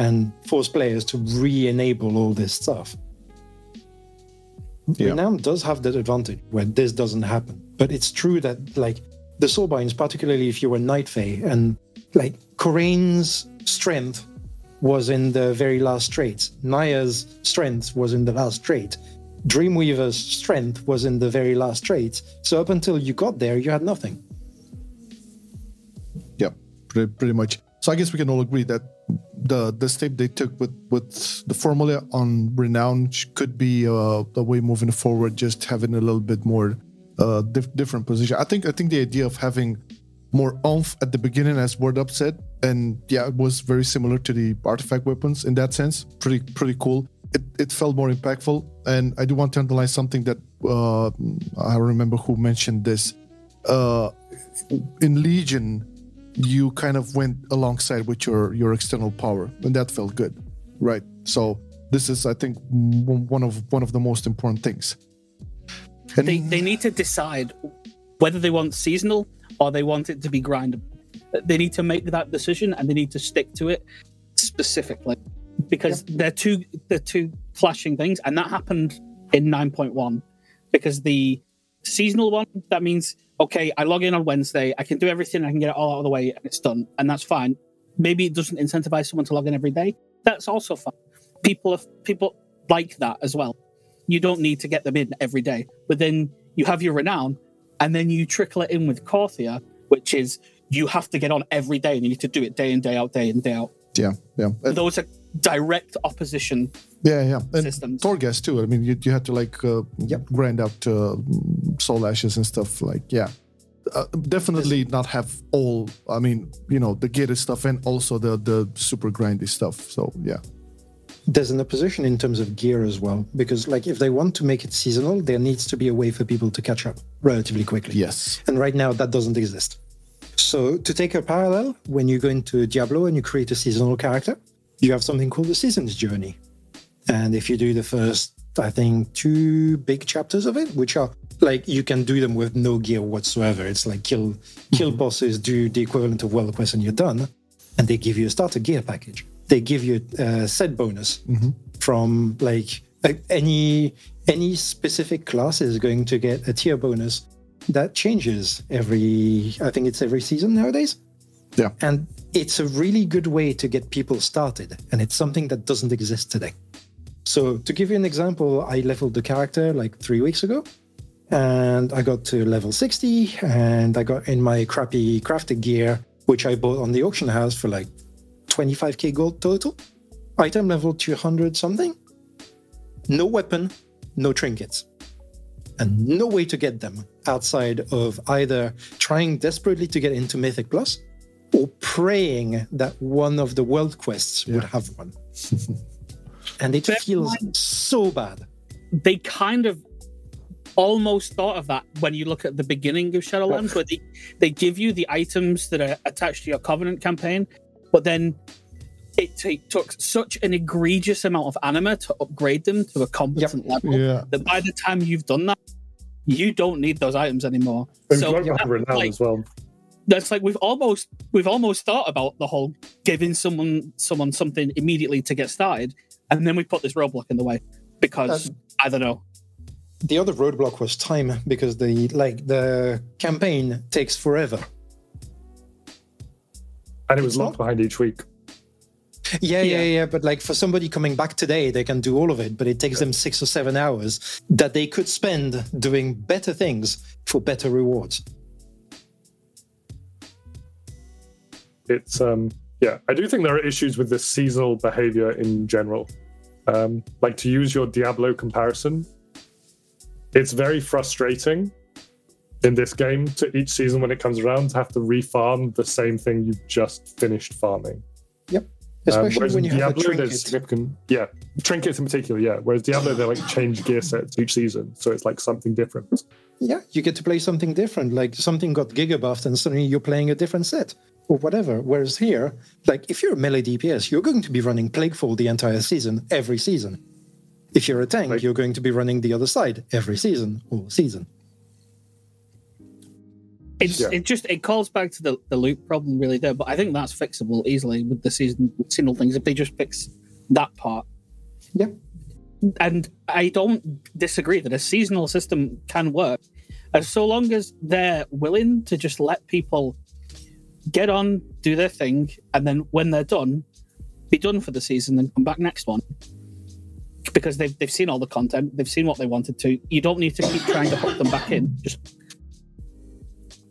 and force players to re-enable all this stuff. Yeah. Renown does have that advantage where this doesn't happen. But it's true that, like, the Soulbinds, particularly if you were Night Fae, and, like, Coraine's strength was in the very last trait. Naya's strength was in the last trait. Dreamweaver's strength was in the very last trait. So up until you got there, you had nothing. Yeah, pretty much. So I guess we can all agree that the step they took with the formula on Renown could be a way moving forward, just having a little bit more different position. I think the idea of having more oomph at the beginning, as Word Up said, and yeah, it was very similar to the artifact weapons in that sense. Pretty cool. It felt more impactful. And I do want to underline something that I remember who mentioned this. In Legion, you kind of went alongside with your external power, and that felt good, right? So this is, I think, one of the most important things. And they need to decide whether they want seasonal or they want it to be grindable. They need to make that decision, and they need to stick to it specifically, because they're two clashing things, and that happened in 9.1, because the seasonal one, that means, okay, I log in on Wednesday, I can do everything, I can get it all out of the way, and it's done, and that's fine. Maybe it doesn't incentivize someone to log in every day. That's also fine. People like that as well. You don't need to get them in every day, but then you have your Renown, and then you trickle it in with Korthia, which is, you have to get on every day, and you need to do it day in, day out, day in, day out. Yeah, yeah. And those are direct opposition systems. Torghast, too. I mean, you had to, like, grind out soul ashes and stuff. Like, yeah. Definitely not have all, I mean, you know, the gated stuff and also the super grindy stuff. So, yeah. There's an opposition in terms of gear as well, because, like, if they want to make it seasonal, there needs to be a way for people to catch up relatively quickly. Yes. And right now, that doesn't exist. So to take a parallel, when you go into Diablo and you create a seasonal character, you have something called the Season's Journey. And if you do the first, I think, 2 big chapters of it, which are, like, you can do them with no gear whatsoever. It's like kill bosses, do the equivalent of world quests, and you're done. And they give you a starter gear package. They give you a set bonus from, like, any specific class is going to get a tier bonus. That changes every season nowadays. Yeah. And it's a really good way to get people started. And it's something that doesn't exist today. So to give you an example, I leveled the character like 3 weeks ago. And I got to level 60. And I got in my crappy crafted gear, which I bought on the auction house for like 25k gold total. Item level 200 something. No weapon, no trinkets. And no way to get them outside of either trying desperately to get into Mythic Plus or praying that one of the world quests would have one. And it feels so bad. They kind of almost thought of that when you look at the beginning of Shadowlands, where they give you the items that are attached to your Covenant campaign, but then it took such an egregious amount of anima to upgrade them to a competent level that by the time you've done that, you don't need those items anymore. And so that's, like, as well. That's like we've almost thought about the whole giving someone something immediately to get started, and then we put this roadblock in the way because I don't know. The other roadblock was time, because the campaign takes forever, and it was locked behind each week. Yeah. But, like, for somebody coming back today, they can do all of it, but it takes them 6 or 7 hours that they could spend doing better things for better rewards. It's, I do think there are issues with the seasonal behavior in general. Like, to use your Diablo comparison, it's very frustrating in this game to each season when it comes around to have to refarm the same thing you've just finished farming. Yep. Especially when you have a trinket. Yeah, trinkets in particular, yeah. Whereas Diablo, they, like, change gear sets each season, so it's, like, something different. Yeah, you get to play something different. Like, something got gigabuffed and suddenly you're playing a different set or whatever. Whereas here, like, if you're a melee DPS, you're going to be running Plaguefall the entire season, every season. If you're a tank, you're going to be running the other side every season, all season. It calls back to the loop problem really there, but I think that's fixable easily with the seasonal things if they just fix that part. Yeah. And I don't disagree that a seasonal system can work as so long as they're willing to just let people get on, do their thing, and then when they're done, be done for the season and come back next one. Because they've seen all the content, they've seen what they wanted to. You don't need to keep trying to put them back in. Just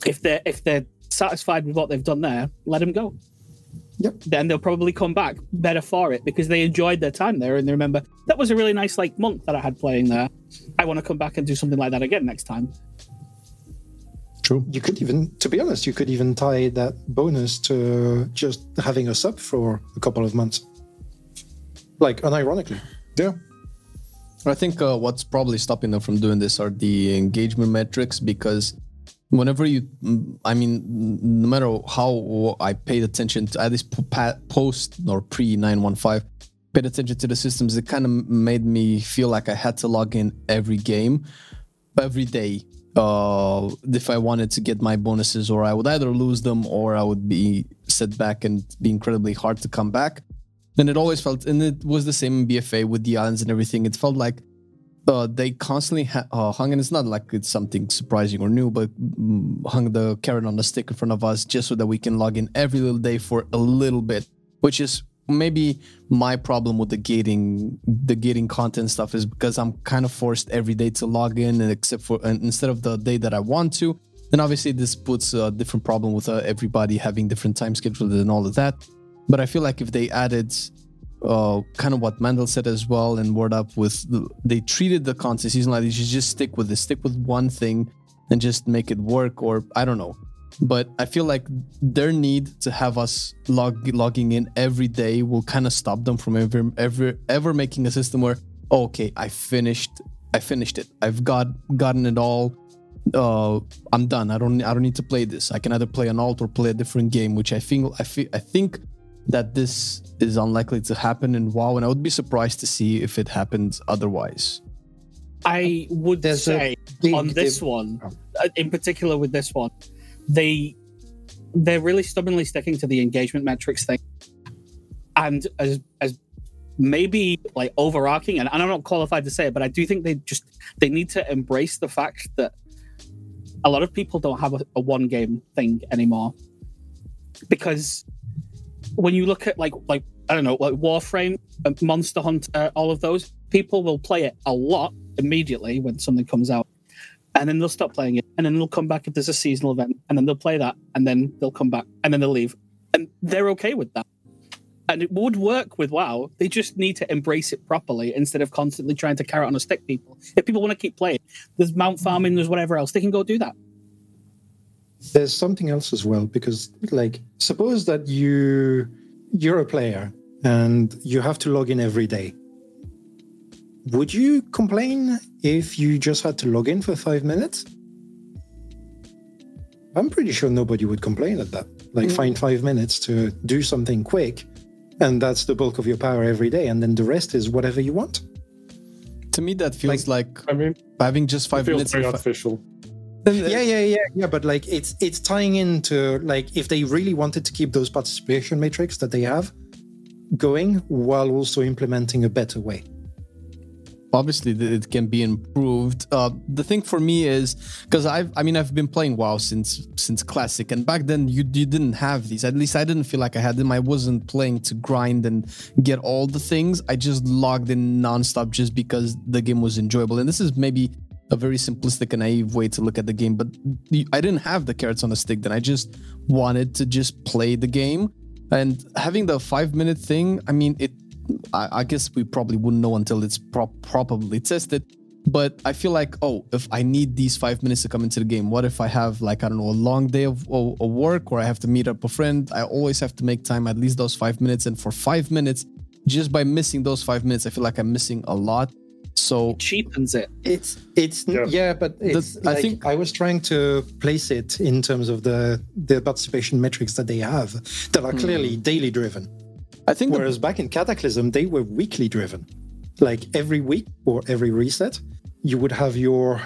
if they're satisfied with what they've done there, let them go. Yep. Then they'll probably come back better for it because they enjoyed their time there and they remember that was a really nice month that I had playing there. I want to come back and do something like that again next time. True. You could even, to be honest, tie that bonus to just having a sub for a couple of months. Unironically. Yeah. I think what's probably stopping them from doing this are the engagement metrics, because whenever no matter how I paid attention to, at least post or pre-915, paid attention to the systems, it kind of made me feel like I had to log in every game, every day, if I wanted to get my bonuses, or I would either lose them or I would be set back and be incredibly hard to come back. And it always felt, and it was the same in BFA with the islands and everything, it felt like they constantly hung, and it's not like it's something surprising or new, but hung the carrot on the stick in front of us just so that we can log in every little day for a little bit, which is maybe my problem with the gating content stuff, is because I'm kind of forced every day to log in, instead of the day that I want to. And obviously this puts a different problem with everybody having different time schedules and all of that. But I feel like if they added... kind of what Mandel said as well, and word up with they treated the content season like, you should just stick with one thing and just make it work, or I don't know. But I feel like their need to have us logging in every day will kind of stop them from ever making a system where I finished it, I've gotten it all, I'm done, I don't need to play this, I can either play an alt or play a different game, which I think that this is unlikely to happen in WoW, and I would be surprised to see if it happens otherwise. I would say on this one, in particular with this one, they're really stubbornly sticking to the engagement metrics thing. And as maybe overarching, and I'm not qualified to say it, but I do think they need to embrace the fact that a lot of people don't have a one game thing anymore. Because when you look at Warframe, Monster Hunter, all of those, people will play it a lot immediately when something comes out, and then they'll stop playing it, and then they'll come back if there's a seasonal event, and then they'll play that, and then they'll come back, and then they'll leave, and they're okay with that. And it would work with WoW. They just need to embrace it properly instead of constantly trying to carrot on a stick people. If people want to keep playing, there's mount farming, there's whatever else, they can go do that. There's something else as well, because suppose that you're a player and you have to log in every day. Would you complain if you just had to log in for 5 minutes? I'm pretty sure nobody would complain at that. Find 5 minutes to do something quick, and that's the bulk of your power every day, and then the rest is whatever you want. To me, that feels having just 5 minutes. It feels very artificial. Yeah. But it's tying into if they really wanted to keep those participation metrics that they have going, while also implementing a better way. Obviously, it can be improved. The thing for me is because I've been playing WoW since Classic, and back then you didn't have these. At least I didn't feel like I had them. I wasn't playing to grind and get all the things. I just logged in nonstop just because the game was enjoyable, and this is maybe a very simplistic and naive way to look at the game, but I didn't have the carrots on the stick then. I just wanted to just play the game, and having the 5 minute thing, I guess we probably wouldn't know until it's properly tested, but I feel like, if I need these 5 minutes to come into the game, what if I have a long day of work, or I have to meet up a friend? I always have to make time, at least those 5 minutes, and for 5 minutes, just by missing those 5 minutes, I feel like I'm missing a lot. So it cheapens it. I think I was trying to place it in terms of the participation metrics that they have that are clearly daily driven. I think whereas back in Cataclysm, they were weekly driven. Every week or every reset, you would have your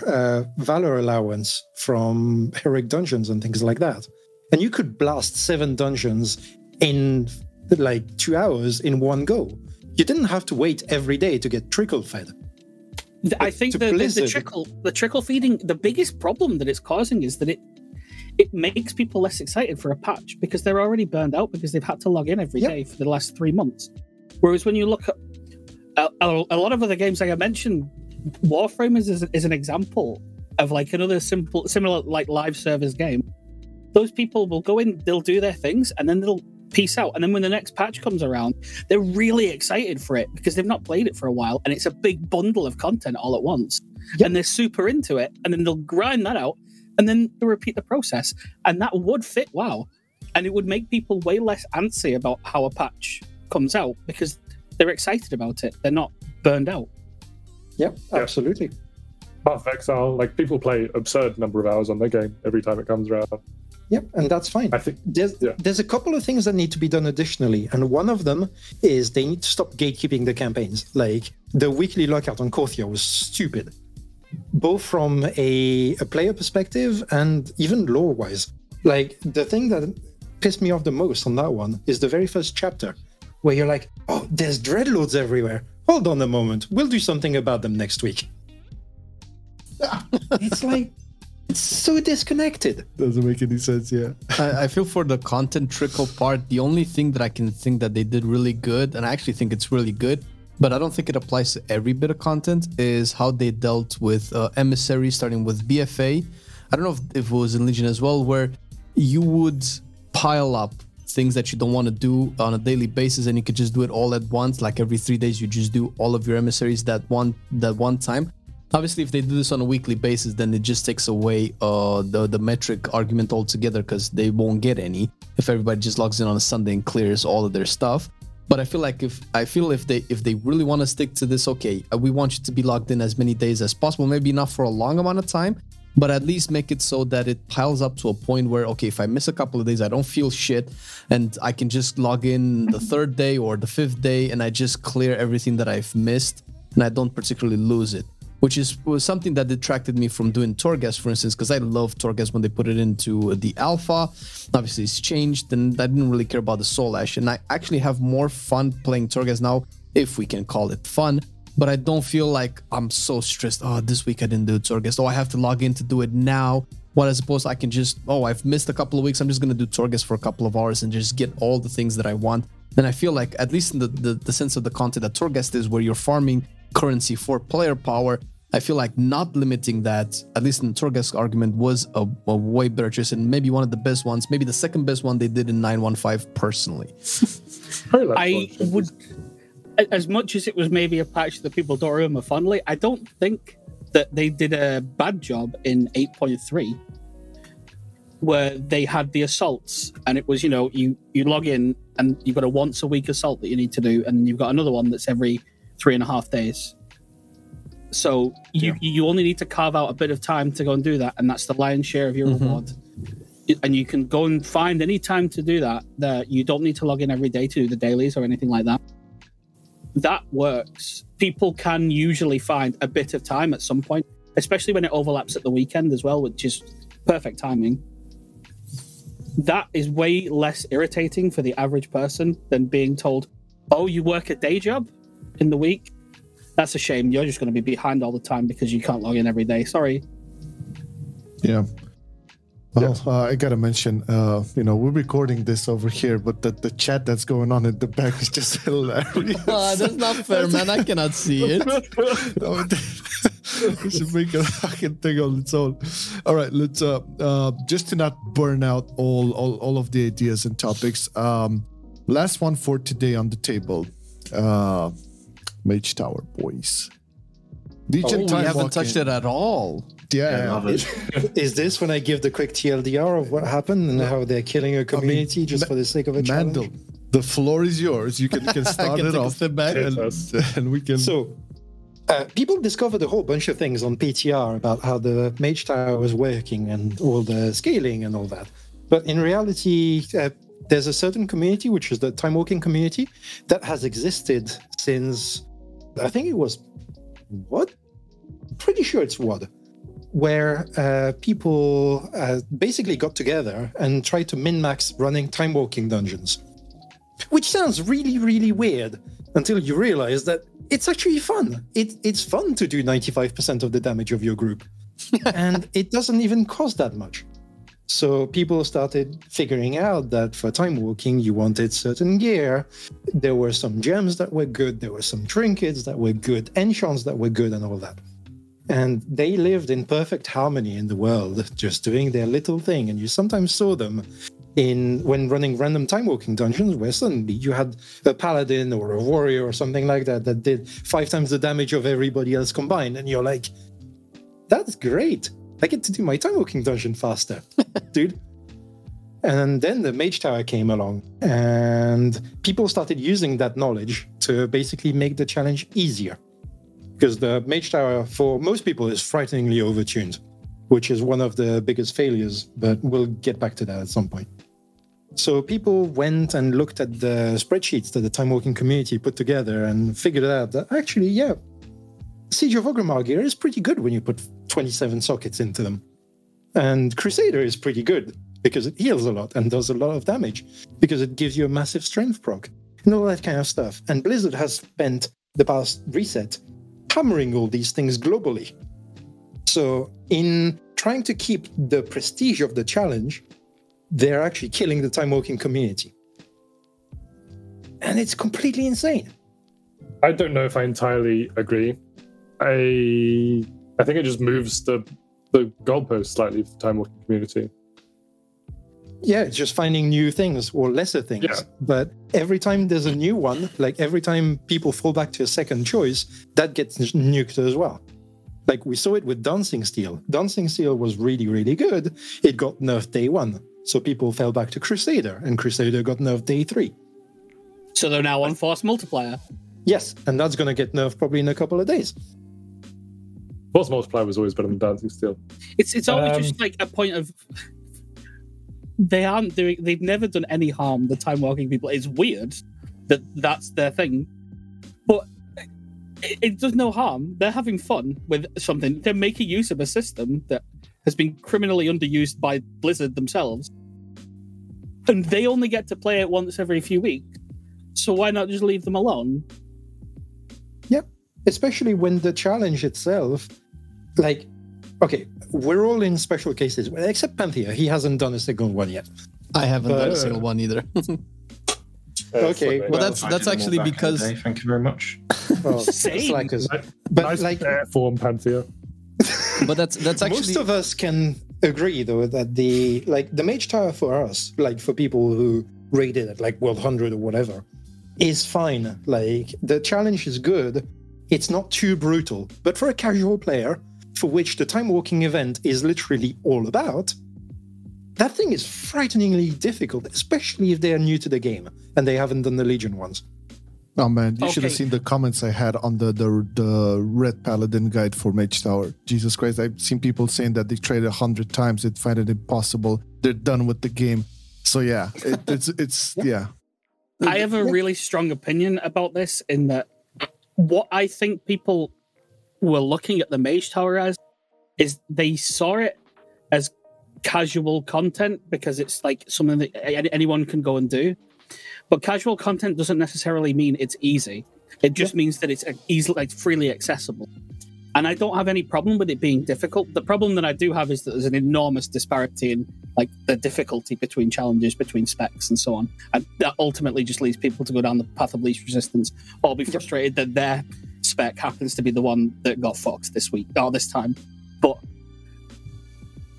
Valor allowance from Heroic Dungeons and things like that. And you could blast 7 dungeons in like 2 hours in one go. You didn't have to wait every day to get trickle fed. I think the trickle feeding, the biggest problem that it's causing is that it makes people less excited for a patch because they're already burned out because they've had to log in every day for the last 3 months. Whereas when you look at a lot of other games, like I mentioned, Warframe is an example of like another similar like live service game. Those people will go in, they'll do their things, and then they'll peace out. And then when the next patch comes around, they're really excited for it because they've not played it for a while, and it's a big bundle of content all at once. Yep. And they're super into it, and then they'll grind that out, and then they'll repeat the process. And that would fit WoW, and it would make people way less antsy about how a patch comes out because they're excited about it. They're not burned out. Yep, yeah, absolutely. Path of Exile, like people play absurd number of hours on their game every time it comes around. Yep, and that's fine. I think there's a couple of things that need to be done additionally, and one of them is they need to stop gatekeeping the campaigns. Like the weekly lockout on Korthia was stupid, both from a player perspective and even lore-wise. Like the thing that pissed me off the most on that one is the very first chapter, where you're like, "Oh, there's dreadlords everywhere. Hold on a moment, we'll do something about them next week." It's like. It's so disconnected. Doesn't make any sense, yeah. I feel for the content trickle part, the only thing that I can think that they did really good, and I actually think it's really good, but I don't think it applies to every bit of content, is how they dealt with Emissary, starting with BFA. I don't know if it was in Legion as well, where you would pile up things that you don't want to do on a daily basis, and you could just do it all at once. Like every 3 days, you just do all of your Emissaries that one time. Obviously, if they do this on a weekly basis, then it just takes away the metric argument altogether because they won't get any if everybody just logs in on a Sunday and clears all of their stuff. But I feel like if they really want to stick to this, okay, we want you to be logged in as many days as possible, maybe not for a long amount of time, but at least make it so that it piles up to a point where, okay, if I miss a couple of days, I don't feel shit and I can just log in the 3rd day or the 5th day and I just clear everything that I've missed and I don't particularly lose it. Which was something that detracted me from doing Torghast, for instance, because I love Torghast when they put it into the alpha. Obviously, it's changed, and I didn't really care about the Soul Ash. And I actually have more fun playing Torghast now, if we can call it fun. But I don't feel like I'm so stressed. Oh, this week I didn't do Torghast. Oh, I have to log in to do it now. What as opposed to I can just, oh, I've missed a couple of weeks. I'm just going to do Torghast for a couple of hours and just get all the things that I want. And I feel like, at least in the sense of the content that Torghast is, where you're farming currency for player power, I feel like not limiting that, at least in the Torghast argument, was a way better choice and maybe one of the best ones, maybe the second best one they did in 9.15 personally. I would, as much as it was maybe a patch that people don't remember fondly, I don't think that they did a bad job in 8.3 where they had the assaults and it was, you know, you log in and you've got a once a week assault that you need to do and you've got another one that's every 3.5 days. So you only need to carve out a bit of time to go and do that, and that's the lion's share of your reward. And you can go and find any time to do that. That you don't need to log in every day to do the dailies or anything like that. That works. People can usually find a bit of time at some point, especially when it overlaps at the weekend as well, which is perfect timing. That is way less irritating for the average person than being told, oh, you work a day job in the week? That's a shame. You're just going to be behind all the time because you can't log in every day. Sorry. Yeah. Well, I got to mention, we're recording this over here, but the chat that's going on in the back is just hilarious. Oh, that's not fair, man. I cannot see it. We should make a fucking thing on its own. All right, let's just to not burn out all of the ideas and topics. Last one for today on the table. Mage Tower, boys. Legion time. We haven't touched it at all. Yeah. Is this when I give the quick TLDR of what happened and how they're killing a community just for the sake of a challenge? Mandel, the floor is yours. You can start it off the bat and we can... So, people discovered a whole bunch of things on PTR about how the Mage Tower was working and all the scaling and all that. But in reality... there's a certain community, which is the Time Walking community, that has existed since, I think it was, pretty sure it's WoD, where people basically got together and tried to min-max running time-walking dungeons. Which sounds really, really weird until you realize that it's actually fun. It's fun to do 95% of the damage of your group. And it doesn't even cost that much. So people started figuring out that for time walking, you wanted certain gear. There were some gems that were good. There were some trinkets that were good, enchants that were good, and all that. And they lived in perfect harmony in the world, just doing their little thing. And you sometimes saw them when running random time-walking dungeons, where suddenly you had a paladin or a warrior or something like that that did 5 times the damage of everybody else combined. And you're like, that's great. I get to do my time-walking dungeon faster, dude. And then the Mage Tower came along, and people started using that knowledge to basically make the challenge easier. Because the Mage Tower, for most people, is frighteningly overtuned, which is one of the biggest failures, but we'll get back to that at some point. So people went and looked at the spreadsheets that the time-walking community put together and figured out that actually, yeah, Siege of Orgrimmar gear is pretty good when you put 27 sockets into them. And Crusader is pretty good because it heals a lot and does a lot of damage because it gives you a massive strength proc and all that kind of stuff. And Blizzard has spent the past reset hammering all these things globally. So in trying to keep the prestige of the challenge, they're actually killing the time-walking community. And it's completely insane. I don't know if I entirely agree. I think it just moves the goalpost slightly for the time-walking community. Yeah, it's just finding new things or lesser things. Yeah. But every time there's a new one, like every time people fall back to a second choice, that gets nuked as well. Like, we saw it with Dancing Steel. Dancing Steel was really, really good. It got nerfed day one. So people fell back to Crusader, and Crusader got nerfed day 3. So they're now on Force Multiplier. Yes, and that's going to get nerfed probably in a couple of days. Force Multiplier was always better than Dancing Steel. It's always just like a point of... They've never done any harm, the time-walking people. It's weird that that's their thing. But... It does no harm. They're having fun with something. They're making use of a system that has been criminally underused by Blizzard themselves. And they only get to play it once every few weeks. So why not just leave them alone? Yeah. Especially when the challenge itself... Like, okay, we're all in special cases. Except Panthea. He hasn't done a single one yet. I haven't done a single one either. Okay, well that's actually because... Thank you very much. Well, same. But nice like form, Panthea. But that's actually... Most of us can agree, though, that the Mage Tower for us, like for people who rate it at like World 100 or whatever, is fine. Like, the challenge is good. It's not too brutal. But for a casual player, for which the time-walking event is literally all about... That thing is frighteningly difficult, especially if they are new to the game and they haven't done the Legion ones. Oh man, you should have seen the comments I had on the Red Paladin guide for Mage Tower. Jesus Christ, I've seen people saying that they tried 100 times, they'd find it impossible, they're done with the game. So yeah, it's yeah. I have a really strong opinion about this in that what I think people were looking at the Mage Tower as is they saw it as casual content because it's like something that anyone can go and do, but casual content doesn't necessarily mean it's easy. It just means that it's easily, like, freely accessible. And I don't have any problem with it being difficult. The problem that I do have is that there's an enormous disparity in like the difficulty between challenges, between specs, and so on. And that ultimately just leads people to go down the path of least resistance or be frustrated that their spec happens to be the one that got fucked this week or this time. But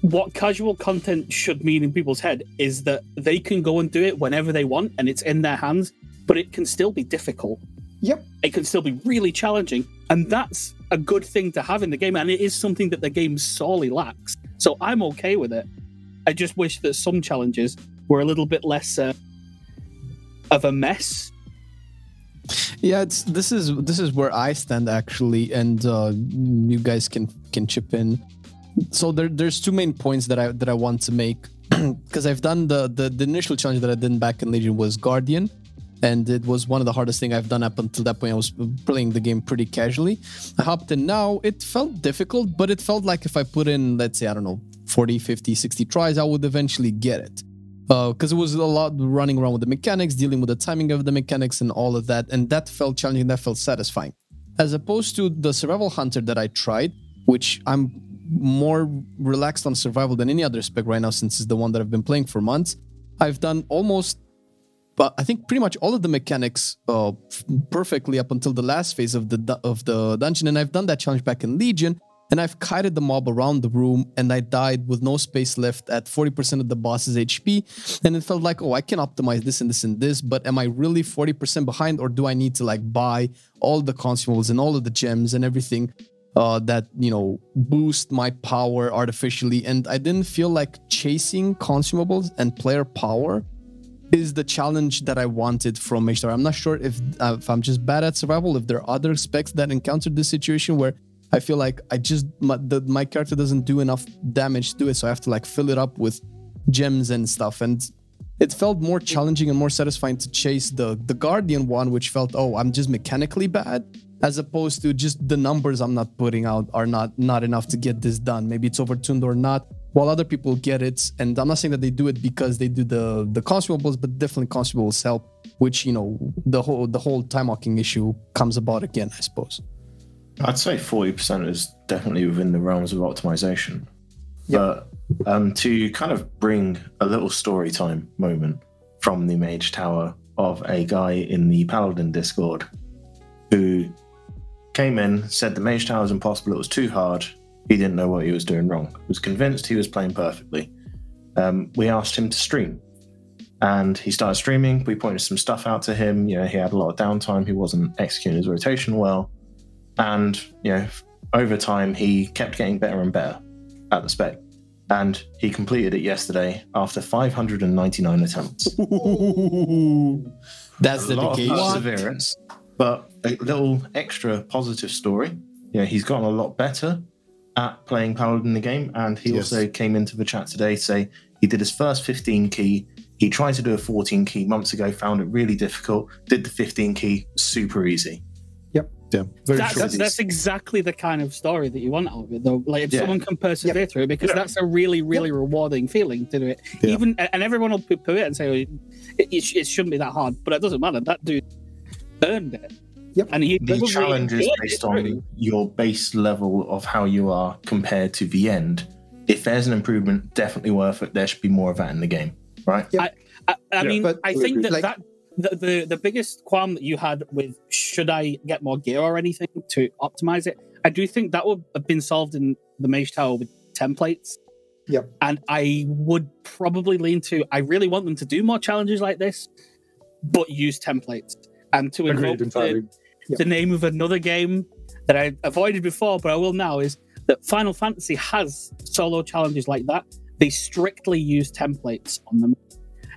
what casual content should mean in people's head is that they can go and do it whenever they want and it's in their hands, but it can still be difficult. Yep. It can still be really challenging. And that's a good thing to have in the game. And it is something that the game sorely lacks. So I'm okay with it. I just wish that some challenges were a little bit less of a mess. Yeah, this is where I stand, actually. And you guys can chip in. So there's two main points that I want to make because I've done the initial challenge that I did back in Legion was Guardian, and it was one of the hardest things I've done up until that point. I was playing the game pretty casually. I hopped in now. It felt difficult, but it felt like if I put in, let's say, I don't know, 40, 50, 60 tries, I would eventually get it. Because it was a lot running around with the mechanics, dealing with the timing of the mechanics and all of that. And that felt challenging. That felt satisfying. As opposed to the Survival Hunter that I tried, which I'm more relaxed on survival than any other spec right now since it's the one that I've been playing for months. I've done almost, but I think pretty much all of the mechanics perfectly up until the last phase of the dungeon. And I've done that challenge back in Legion. And I've kited the mob around the room and I died with no space left at 40% of the boss's HP. And it felt like, oh, I can optimize this and this and this, but am I really 40% behind, or do I need to like buy all the consumables and all of the gems and everything that, you know, boost my power artificially? And I didn't feel like chasing consumables and player power is the challenge that I wanted from Mage. I'm not sure if I'm just bad at survival, if there are other specs that encountered this situation where I feel like my character doesn't do enough damage to it, so I have to like fill it up with gems and stuff. And it felt more challenging and more satisfying to chase the Guardian one, which felt, oh, I'm just mechanically bad, as opposed to just the numbers I'm not putting out are not enough to get this done. Maybe it's overtuned or not, while other people get it. And I'm not saying that they do it because they do the consumables, but definitely consumables help, which, you know, the whole time walking issue comes about again, I suppose. I'd say 40% is definitely within the realms of optimization. Yep. But to kind of bring a little story time moment from the Mage Tower of a guy in the Paladin Discord who came in, said the Mage Tower was impossible, it was too hard, he didn't know what he was doing wrong, was convinced he was playing perfectly. We asked him to stream, and he started streaming. We pointed some stuff out to him. You know, he had a lot of downtime, he wasn't executing his rotation well. And, you know, over time, he kept getting better and better at the spec. And he completed it yesterday after 599 attempts. Ooh, that's the dedication. A lot of perseverance, but a little extra positive story. You know, he's gotten a lot better at playing Paladin the game. And he also came into the chat today to say he did his first 15 key. He tried to do a 14 key months ago, found it really difficult, did the 15 key super easy. Yeah, that's exactly the kind of story that you want out of it, though. Like, if someone can persevere through it, because that's a really, really rewarding feeling to do it. Yeah. Even and everyone will poo-poo it and say, well, it shouldn't be that hard, but it doesn't matter. That dude earned it. Yep. And the challenge is based on your base level of how you are compared to the end. If there's an improvement, definitely worth it. There should be more of that in the game, right? Yeah. I mean, but I think that. The biggest qualm that you had with should I get more gear or anything to optimize it, I do think that would have been solved in the Mage Tower with templates. Yep. And I would probably lean to, I really want them to do more challenges like this, but use templates. And to invoke the name of another game that I avoided before, but I will now, is that Final Fantasy has solo challenges like that. They strictly use templates on them.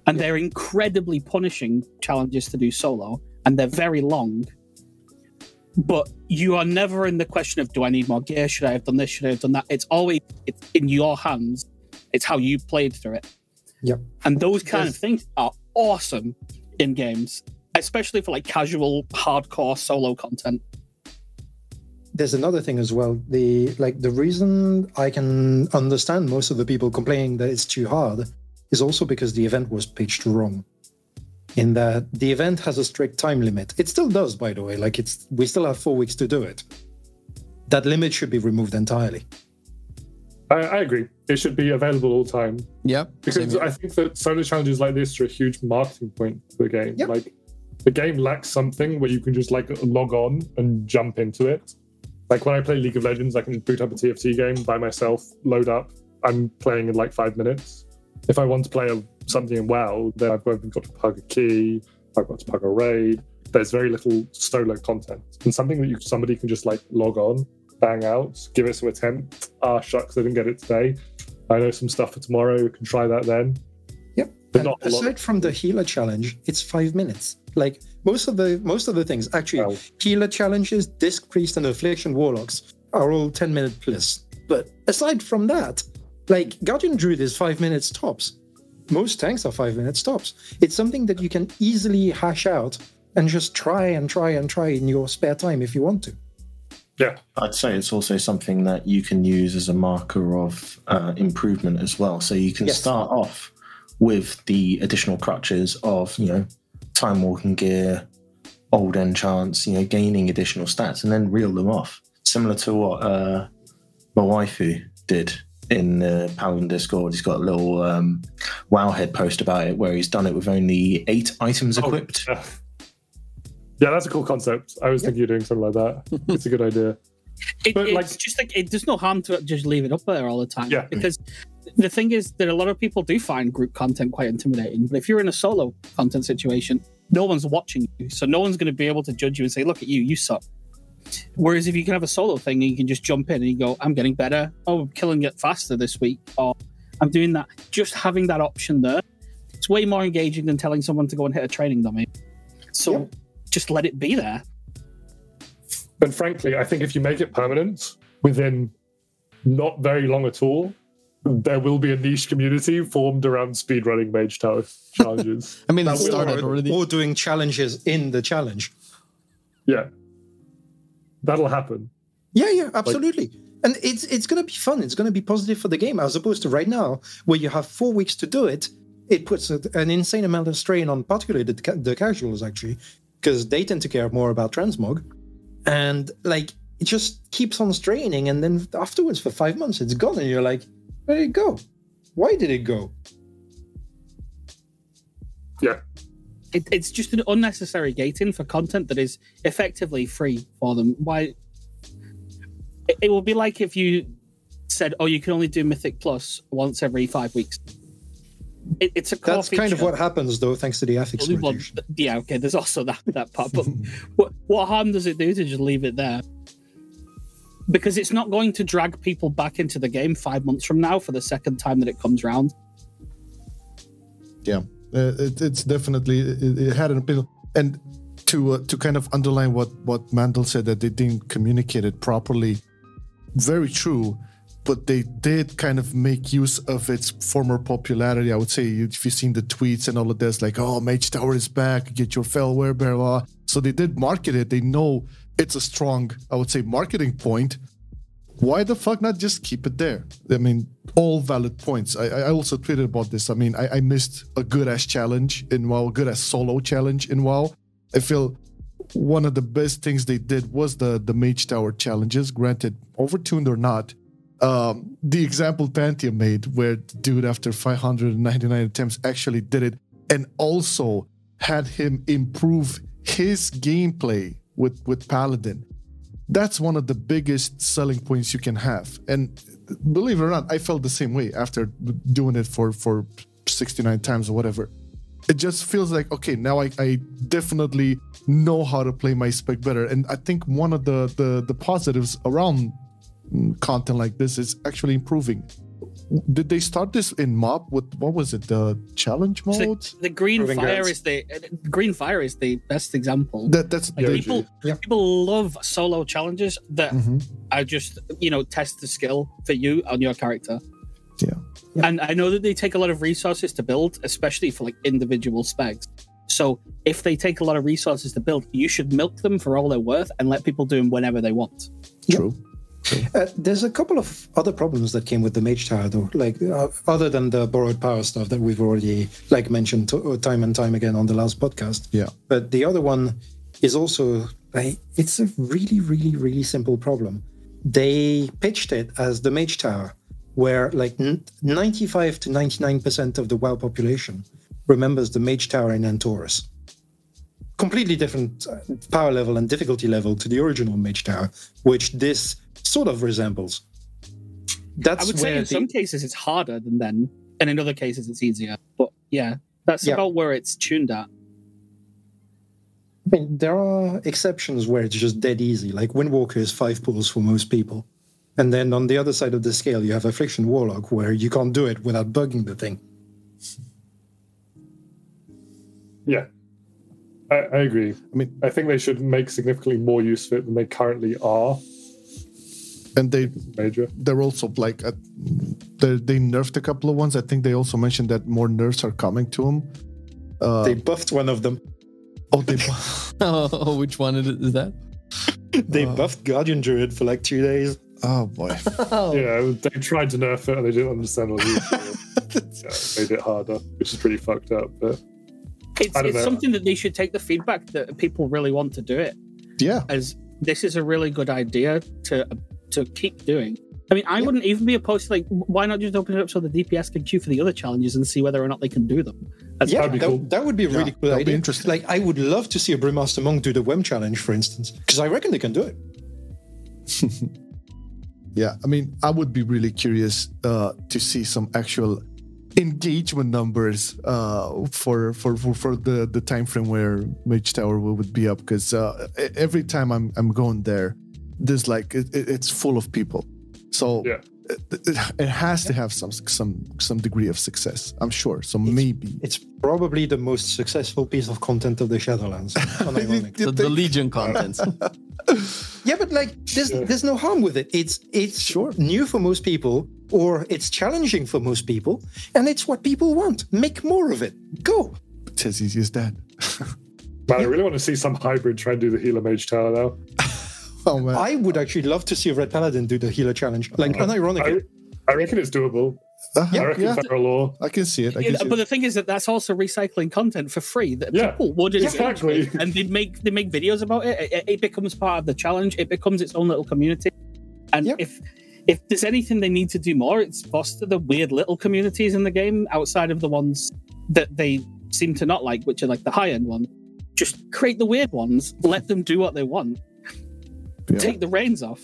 And they're incredibly punishing challenges to do solo, and they're very long. But you are never in the question of, do I need more gear? Should I have done this? Should I have done that? It's always in your hands. It's how you played through it. Yep. And those kind of things are awesome in games, especially for like casual, hardcore solo content. There's another thing as well. The reason I can understand most of the people complaining that it's too hard is also because the event was pitched wrong, in that the event has a strict time limit. It still does, by the way. Like, we still have 4 weeks to do it. That limit should be removed entirely. I agree. It should be available all the time. Yeah. Because I think that solo challenges like this are a huge marketing point for the game. Yep. Like, the game lacks something where you can just like log on and jump into it. Like, when I play League of Legends, I can boot up a TFT game by myself, load up. I'm playing in like 5 minutes. If I want to play something in WoW, then I've got to pug a key, I've got to pug a raid. There's very little solo content. And something that somebody can just like log on, bang out, give it some attempt. Shucks, I didn't get it today. I know some stuff for tomorrow. We can try that then. Yep. And aside from the healer challenge, it's 5 minutes. Like, most of the things, actually, healer challenges, Disc Priest, and Affliction Warlocks are all 10-minute plus. But aside from that, like, Guardian Druid is 5 minutes tops. most tanks are 5-minute stops. It's something that you can easily hash out and just try in your spare time if you want to. Yeah, I'd say it's also something that you can use as a marker of improvement as well. So you can start off with the additional crutches of, you know, time walking gear, old enchants, you know, gaining additional stats, and then reel them off. Similar to what my waifu did in the Paladin Discord. He's got a little Wowhead post about it where he's done it with only 8 items equipped. Yeah. Yeah, that's a cool concept. I was thinking you're doing something like that. It's a good idea. There's no harm to just leave it up there all the time. Yeah. Because the thing is that a lot of people do find group content quite intimidating. But if you're in a solo content situation, no one's watching you. So no one's going to be able to judge you and say, look at you, you suck. Whereas if you can have a solo thing and you can just jump in and you go, I'm getting better. Oh, I'm killing it faster this week. Or I'm doing that. Just having that option there, it's way more engaging than telling someone to go and hit a training dummy. So... yeah. Just let it be there. And frankly, I think if you make it permanent within not very long at all, there will be a niche community formed around speedrunning mage tower challenges. I mean, that started already. Or doing challenges in the challenge. Yeah. That'll happen. Yeah, absolutely. Like, and it's going to be fun. It's going to be positive for the game, as opposed to right now, where you have 4 weeks to do it. It puts an insane amount of strain on particularly the casuals, actually, because they tend to care more about transmog. And, like, it just keeps on straining, and then afterwards, for 5 months, it's gone, and you're like, where did it go? Why did it go? Yeah. It's just an unnecessary gating for content that is effectively free for them. Why? It will be like if you said, oh, you can only do Mythic Plus once every 5 weeks. It's a core feature. That's kind of what happens, though, thanks to the ethics rotation. Yeah, okay, there's also that part. But what harm does it do to just leave it there? Because it's not going to drag people back into the game 5 months from now for the second time that it comes round. Yeah, it's definitely... It had an appeal. And to kind of underline what Mandel said, that they didn't communicate it properly, very true. But they did kind of make use of its former popularity. I would say if you've seen the tweets and all of this, like, oh, Mage Tower is back, get your Felware, blah, blah. So they did market it. They know it's a strong, I would say, marketing point. Why the fuck not just keep it there? I mean, all valid points. I also tweeted about this. I mean, I missed a good-ass challenge in WoW, good-ass solo challenge in WoW. I feel... one of the best things they did was the Mage Tower challenges, granted, overtuned or not. The example Panthea made, where the dude after 599 attempts actually did it, and also had him improve his gameplay with Paladin. That's one of the biggest selling points you can have. And believe it or not, I felt the same way after doing it for 69 times or whatever. It just feels like, okay, now I definitely know how to play my spec better. And I think one of the positives around content like this is actually improving. Did they start this in mob with, what was it, the challenge mode? So the green fire is the best example. That's like people love solo challenges that are just, you know, test the skill for you on your character. Yeah. And I know that they take a lot of resources to build, especially for like individual specs. So if they take a lot of resources to build, you should milk them for all they're worth and let people do them whenever they want. True. Yep. There's a couple of other problems that came with the Mage Tower, though, like other than the borrowed power stuff that we've already like mentioned time and time again on the last podcast. Yeah. But the other one is also like, it's a really, really, really simple problem. They pitched it as the Mage Tower, where like 95 to 99% of the WoW population remembers the Mage Tower in Antorus. Completely different power level and difficulty level to the original Mage Tower, which this sort of resembles. That's I would say in some cases it's harder than then, and in other cases it's easier. But yeah, that's about where it's tuned at. I mean, there are exceptions where it's just dead easy. Like Windwalker is 5 pulls for most people. And then on the other side of the scale, you have Affliction Warlock, where you can't do it without bugging the thing. Yeah. I agree. I mean, I think they should make significantly more use of it than they currently are. And they're also like they nerfed a couple of ones. I think they also mentioned that more nerfs are coming to them. They buffed one of them. Oh, they which one is that? They buffed Guardian Druid for like 2 days. Oh boy! Yeah, they tried to nerf it and they didn't understand what it was. Yeah, made it harder, which is pretty fucked up. But it's something that they should take the feedback that people really want to do it. Yeah, as this is a really good idea to keep doing. I mean, I wouldn't even be opposed to, like, why not just open it up so the DPS can queue for the other challenges and see whether or not they can do them? That'd be cool. That would be a really cool idea. Be interesting. Like, I would love to see a Brewmaster Monk do the WEM challenge, for instance, because I reckon they can do it. Yeah, I mean, I would be really curious to see some actual engagement numbers for the time frame where Mage Tower would be up, because every time I'm going there, there's like it's full of people. So it has to have some degree of success, I'm sure. So maybe it's probably the most successful piece of content of the Shadowlands. The Legion content. Yeah, but like there's no harm with it. It's new for most people, or it's challenging for most people, and it's what people want. Make more of it. Go. It's as easy as that. Man, I really want to see some hybrid try and do the Healer Mage Tower now. Oh, man. I would actually love to see a Red Paladin do the healer challenge. Like, unironically. I reckon it's doable. I reckon Feral Law. I can see it. But the thing is that's also recycling content for free that people would engage with, and they make videos about it. It becomes part of the challenge. It becomes its own little community. And if there's anything they need to do more, it's foster the weird little communities in the game outside of the ones that they seem to not like, which are like the high-end one. Just create the weird ones. Let them do what they want. Yeah. Take the reins off.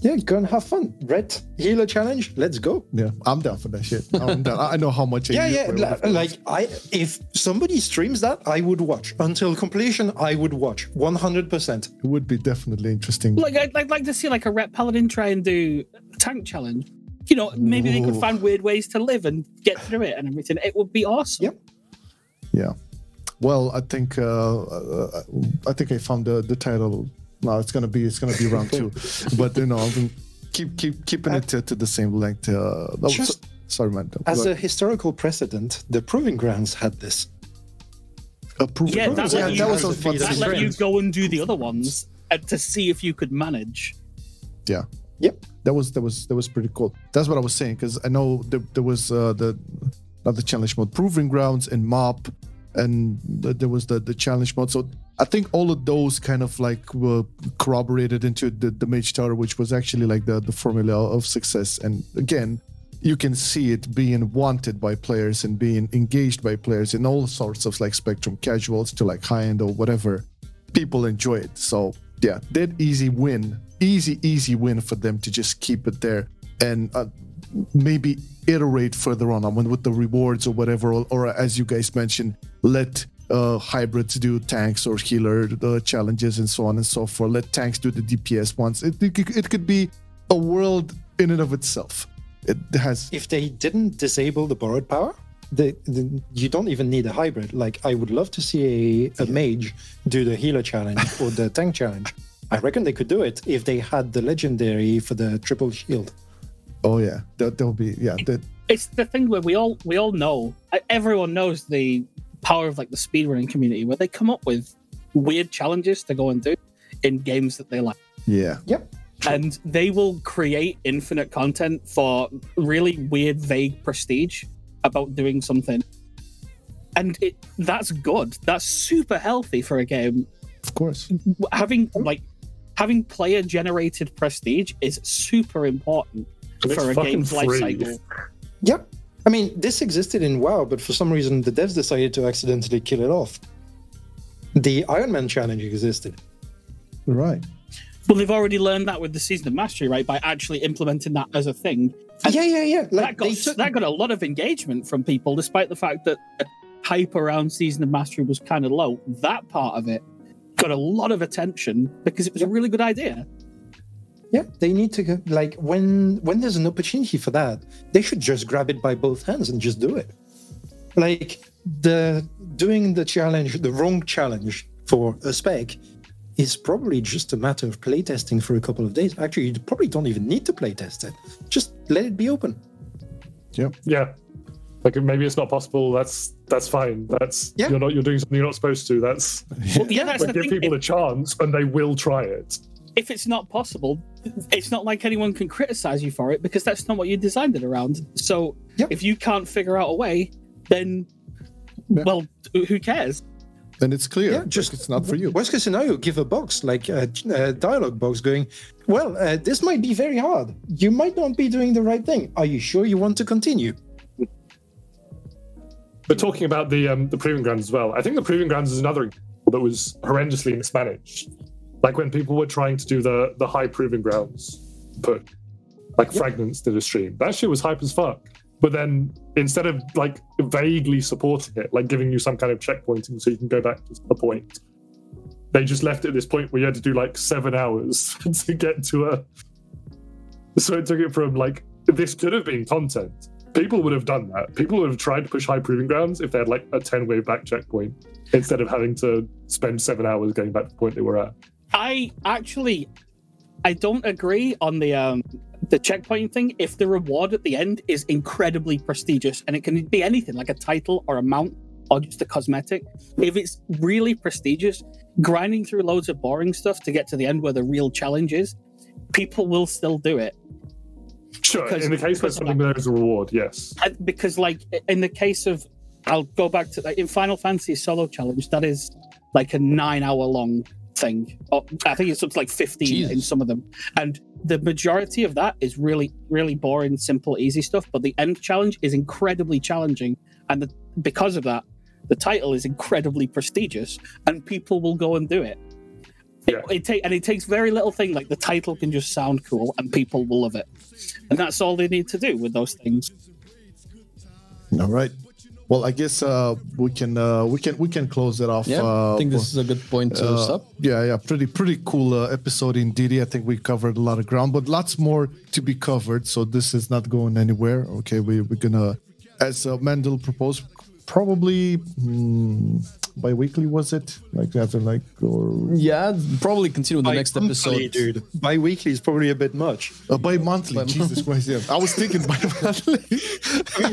Yeah, go and have fun. Red Healer Challenge, let's go. Yeah, I'm down for that shit. I'm down. I know how much. If somebody streams that, I would watch until completion. I would watch 100%. It would be definitely interesting. Like, I'd like to see like a Red Paladin try and do a tank challenge. You know, maybe they could find weird ways to live and get through it and everything. It would be awesome. Yeah. Well, I think I found the title. No, it's gonna be round two, but you know, I'm keeping it to the same length. Sorry, man. As a historical precedent, the Proving Grounds had this. That let you go and do the other ones to see if you could manage. Yeah. Yep. That was pretty cool. That's what I was saying, because I know there was the challenge mode, Proving Grounds, and Mop. And there was the challenge mode. So I think all of those kind of like were corroborated into the Mage Tower, which was actually like the formula of success. And again, you can see it being wanted by players and being engaged by players in all sorts of like spectrum, casuals to like high end or whatever. People enjoy it. So yeah, that easy win for them to just keep it there. And maybe iterate further on. I mean, with the rewards or whatever, or as you guys mentioned, let hybrids do tanks or healer challenges and so on and so forth. Let tanks do the DPS ones. It could be a world in and of itself. It has. If they didn't disable the borrowed power, you don't even need a hybrid. Like, I would love to see a mage do the healer challenge or the tank challenge. I reckon they could do it if they had the legendary for the triple shield. Oh yeah, that'll be It's the thing where we all know, everyone knows the power of like the speedrunning community, where they come up with weird challenges to go and do in games that they like. Yeah. Yep. And they will create infinite content for really weird, vague prestige about doing something, and that's good. That's super healthy for a game. Of course, having player generated prestige is super important. For a game's life cycle. Yep. I mean, this existed in WoW, but for some reason the devs decided to accidentally kill it off. The Iron Man challenge existed. Right. Well, they've already learned that with the Season of Mastery, right? By actually implementing that as a thing. And yeah. Like, that got a lot of engagement from people, despite the fact that the hype around Season of Mastery was kind of low. That part of it got a lot of attention because it was a really good idea. Yeah, they need to, like, when there's an opportunity for that, they should just grab it by both hands and just do it. Like, the wrong challenge for a spec is probably just a matter of playtesting for a couple of days. Actually, you probably don't even need to playtest it. Just let it be open. Yeah. Yeah. Like, maybe it's not possible. That's fine. That's you're doing something you're not supposed to. That's that's like, give people a chance and they will try it. If it's not possible, it's not like anyone can criticize you for it because that's not what you designed it around. So if you can't figure out a way, then well, who cares? Then it's clear. Yeah, just like, it's not for you. Worst case scenario, give a box, like a dialogue box going, well, this might be very hard. You might not be doing the right thing. Are you sure you want to continue? But talking about the Proving Grounds as well, I think the Proving Grounds is another example that was horrendously mismanaged. Like when people were trying to do the high Proving Grounds push, like Fragments did a stream. That shit was hype as fuck. But then instead of like vaguely supporting it, like giving you some kind of checkpointing so you can go back to the point, they just left it at this point where you had to do like 7 hours to get to a... So it took it from like, this could have been content. People would have done that. People would have tried to push high Proving Grounds if they had like a 10-way back checkpoint instead of having to spend 7 hours going back to the point they were at. I don't agree on the checkpoint thing if the reward at the end is incredibly prestigious, and it can be anything like a title or a mount or just a cosmetic. If it's really prestigious, grinding through loads of boring stuff to get to the end where the real challenge is, people will still do it. Sure, because, in the case where something there is a reward, yes. Because like in the case of, I'll go back to like, in Final Fantasy solo challenge, that is like a 9 hour long thing. Or I think it's something like 15 in some of them. And the majority of that is really, really boring, simple, easy stuff. But the end challenge is incredibly challenging. And because of that, the title is incredibly prestigious and people will go and do it. Yeah. It takes very little thing, like the title can just sound cool and people will love it. And that's all they need to do with those things. All right. Well, I guess we can close it off. Yeah, I think this is a good point to stop. Yeah, pretty cool episode indeed. I think we covered a lot of ground, but lots more to be covered. So this is not going anywhere. Okay, we're gonna, as Mandel proposed, probably bi-weekly, was it? Like after like or probably continue with the next episode, dude. Bi-weekly is probably a bit much. Bi-monthly, Jesus Christ! Yeah, I was thinking bi-monthly.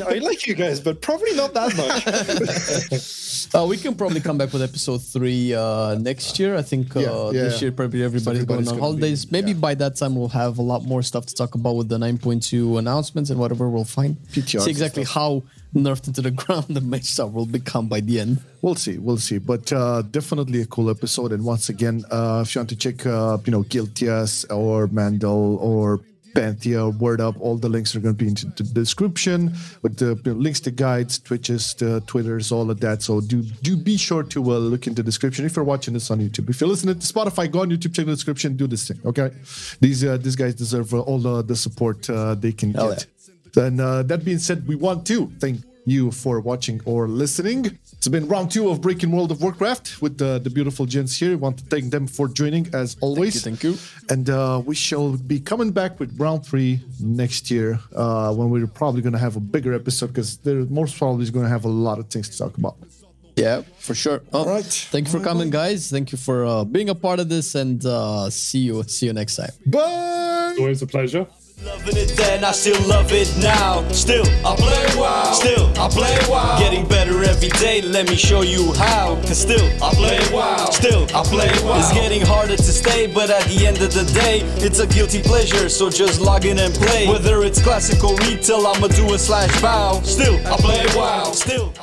I like you guys, but probably not that much. We can probably come back with episode 3 next year. I think this year probably everybody's going on holidays. Maybe by that time we'll have a lot more stuff to talk about with the 9.2 announcements and whatever we'll find. PTR see exactly how nerfed into the ground the mage will become by the end. We'll see. But definitely a cool episode. And once again, if you want to check Guiltias or Mandel or Panthea, Word Up, all the links are going to be in the description with the links to guides, Twitches, to Twitters, all of that. So do be sure to look in the description if you're watching this on YouTube. If you're listening to Spotify, go on YouTube, check the description, do this thing, okay? These guys deserve all the support they can get. And that being said, we want to thank you for watching or listening. It's been round 2 of Breaking World of Warcraft with the beautiful gents here. We want to thank them for joining as always. Thank you. And we shall be coming back with round 3 next year when we're probably going to have a bigger episode because there most probably is going to have a lot of things to talk about. Yeah, for sure. All right. Thank you for coming, guys. Thank you for being a part of this, and see you next time. Bye. Always a pleasure. Loving it then, I still love it now. Still, I play wild. Still, I play wild. Getting better every day, let me show you how. Cause still, I play wild. Still, I play wild. It's getting harder to stay, but at the end of the day, it's a guilty pleasure, so just log in and play. Whether it's classic or retail, I'ma do a / bow. Still, I play wild. Still.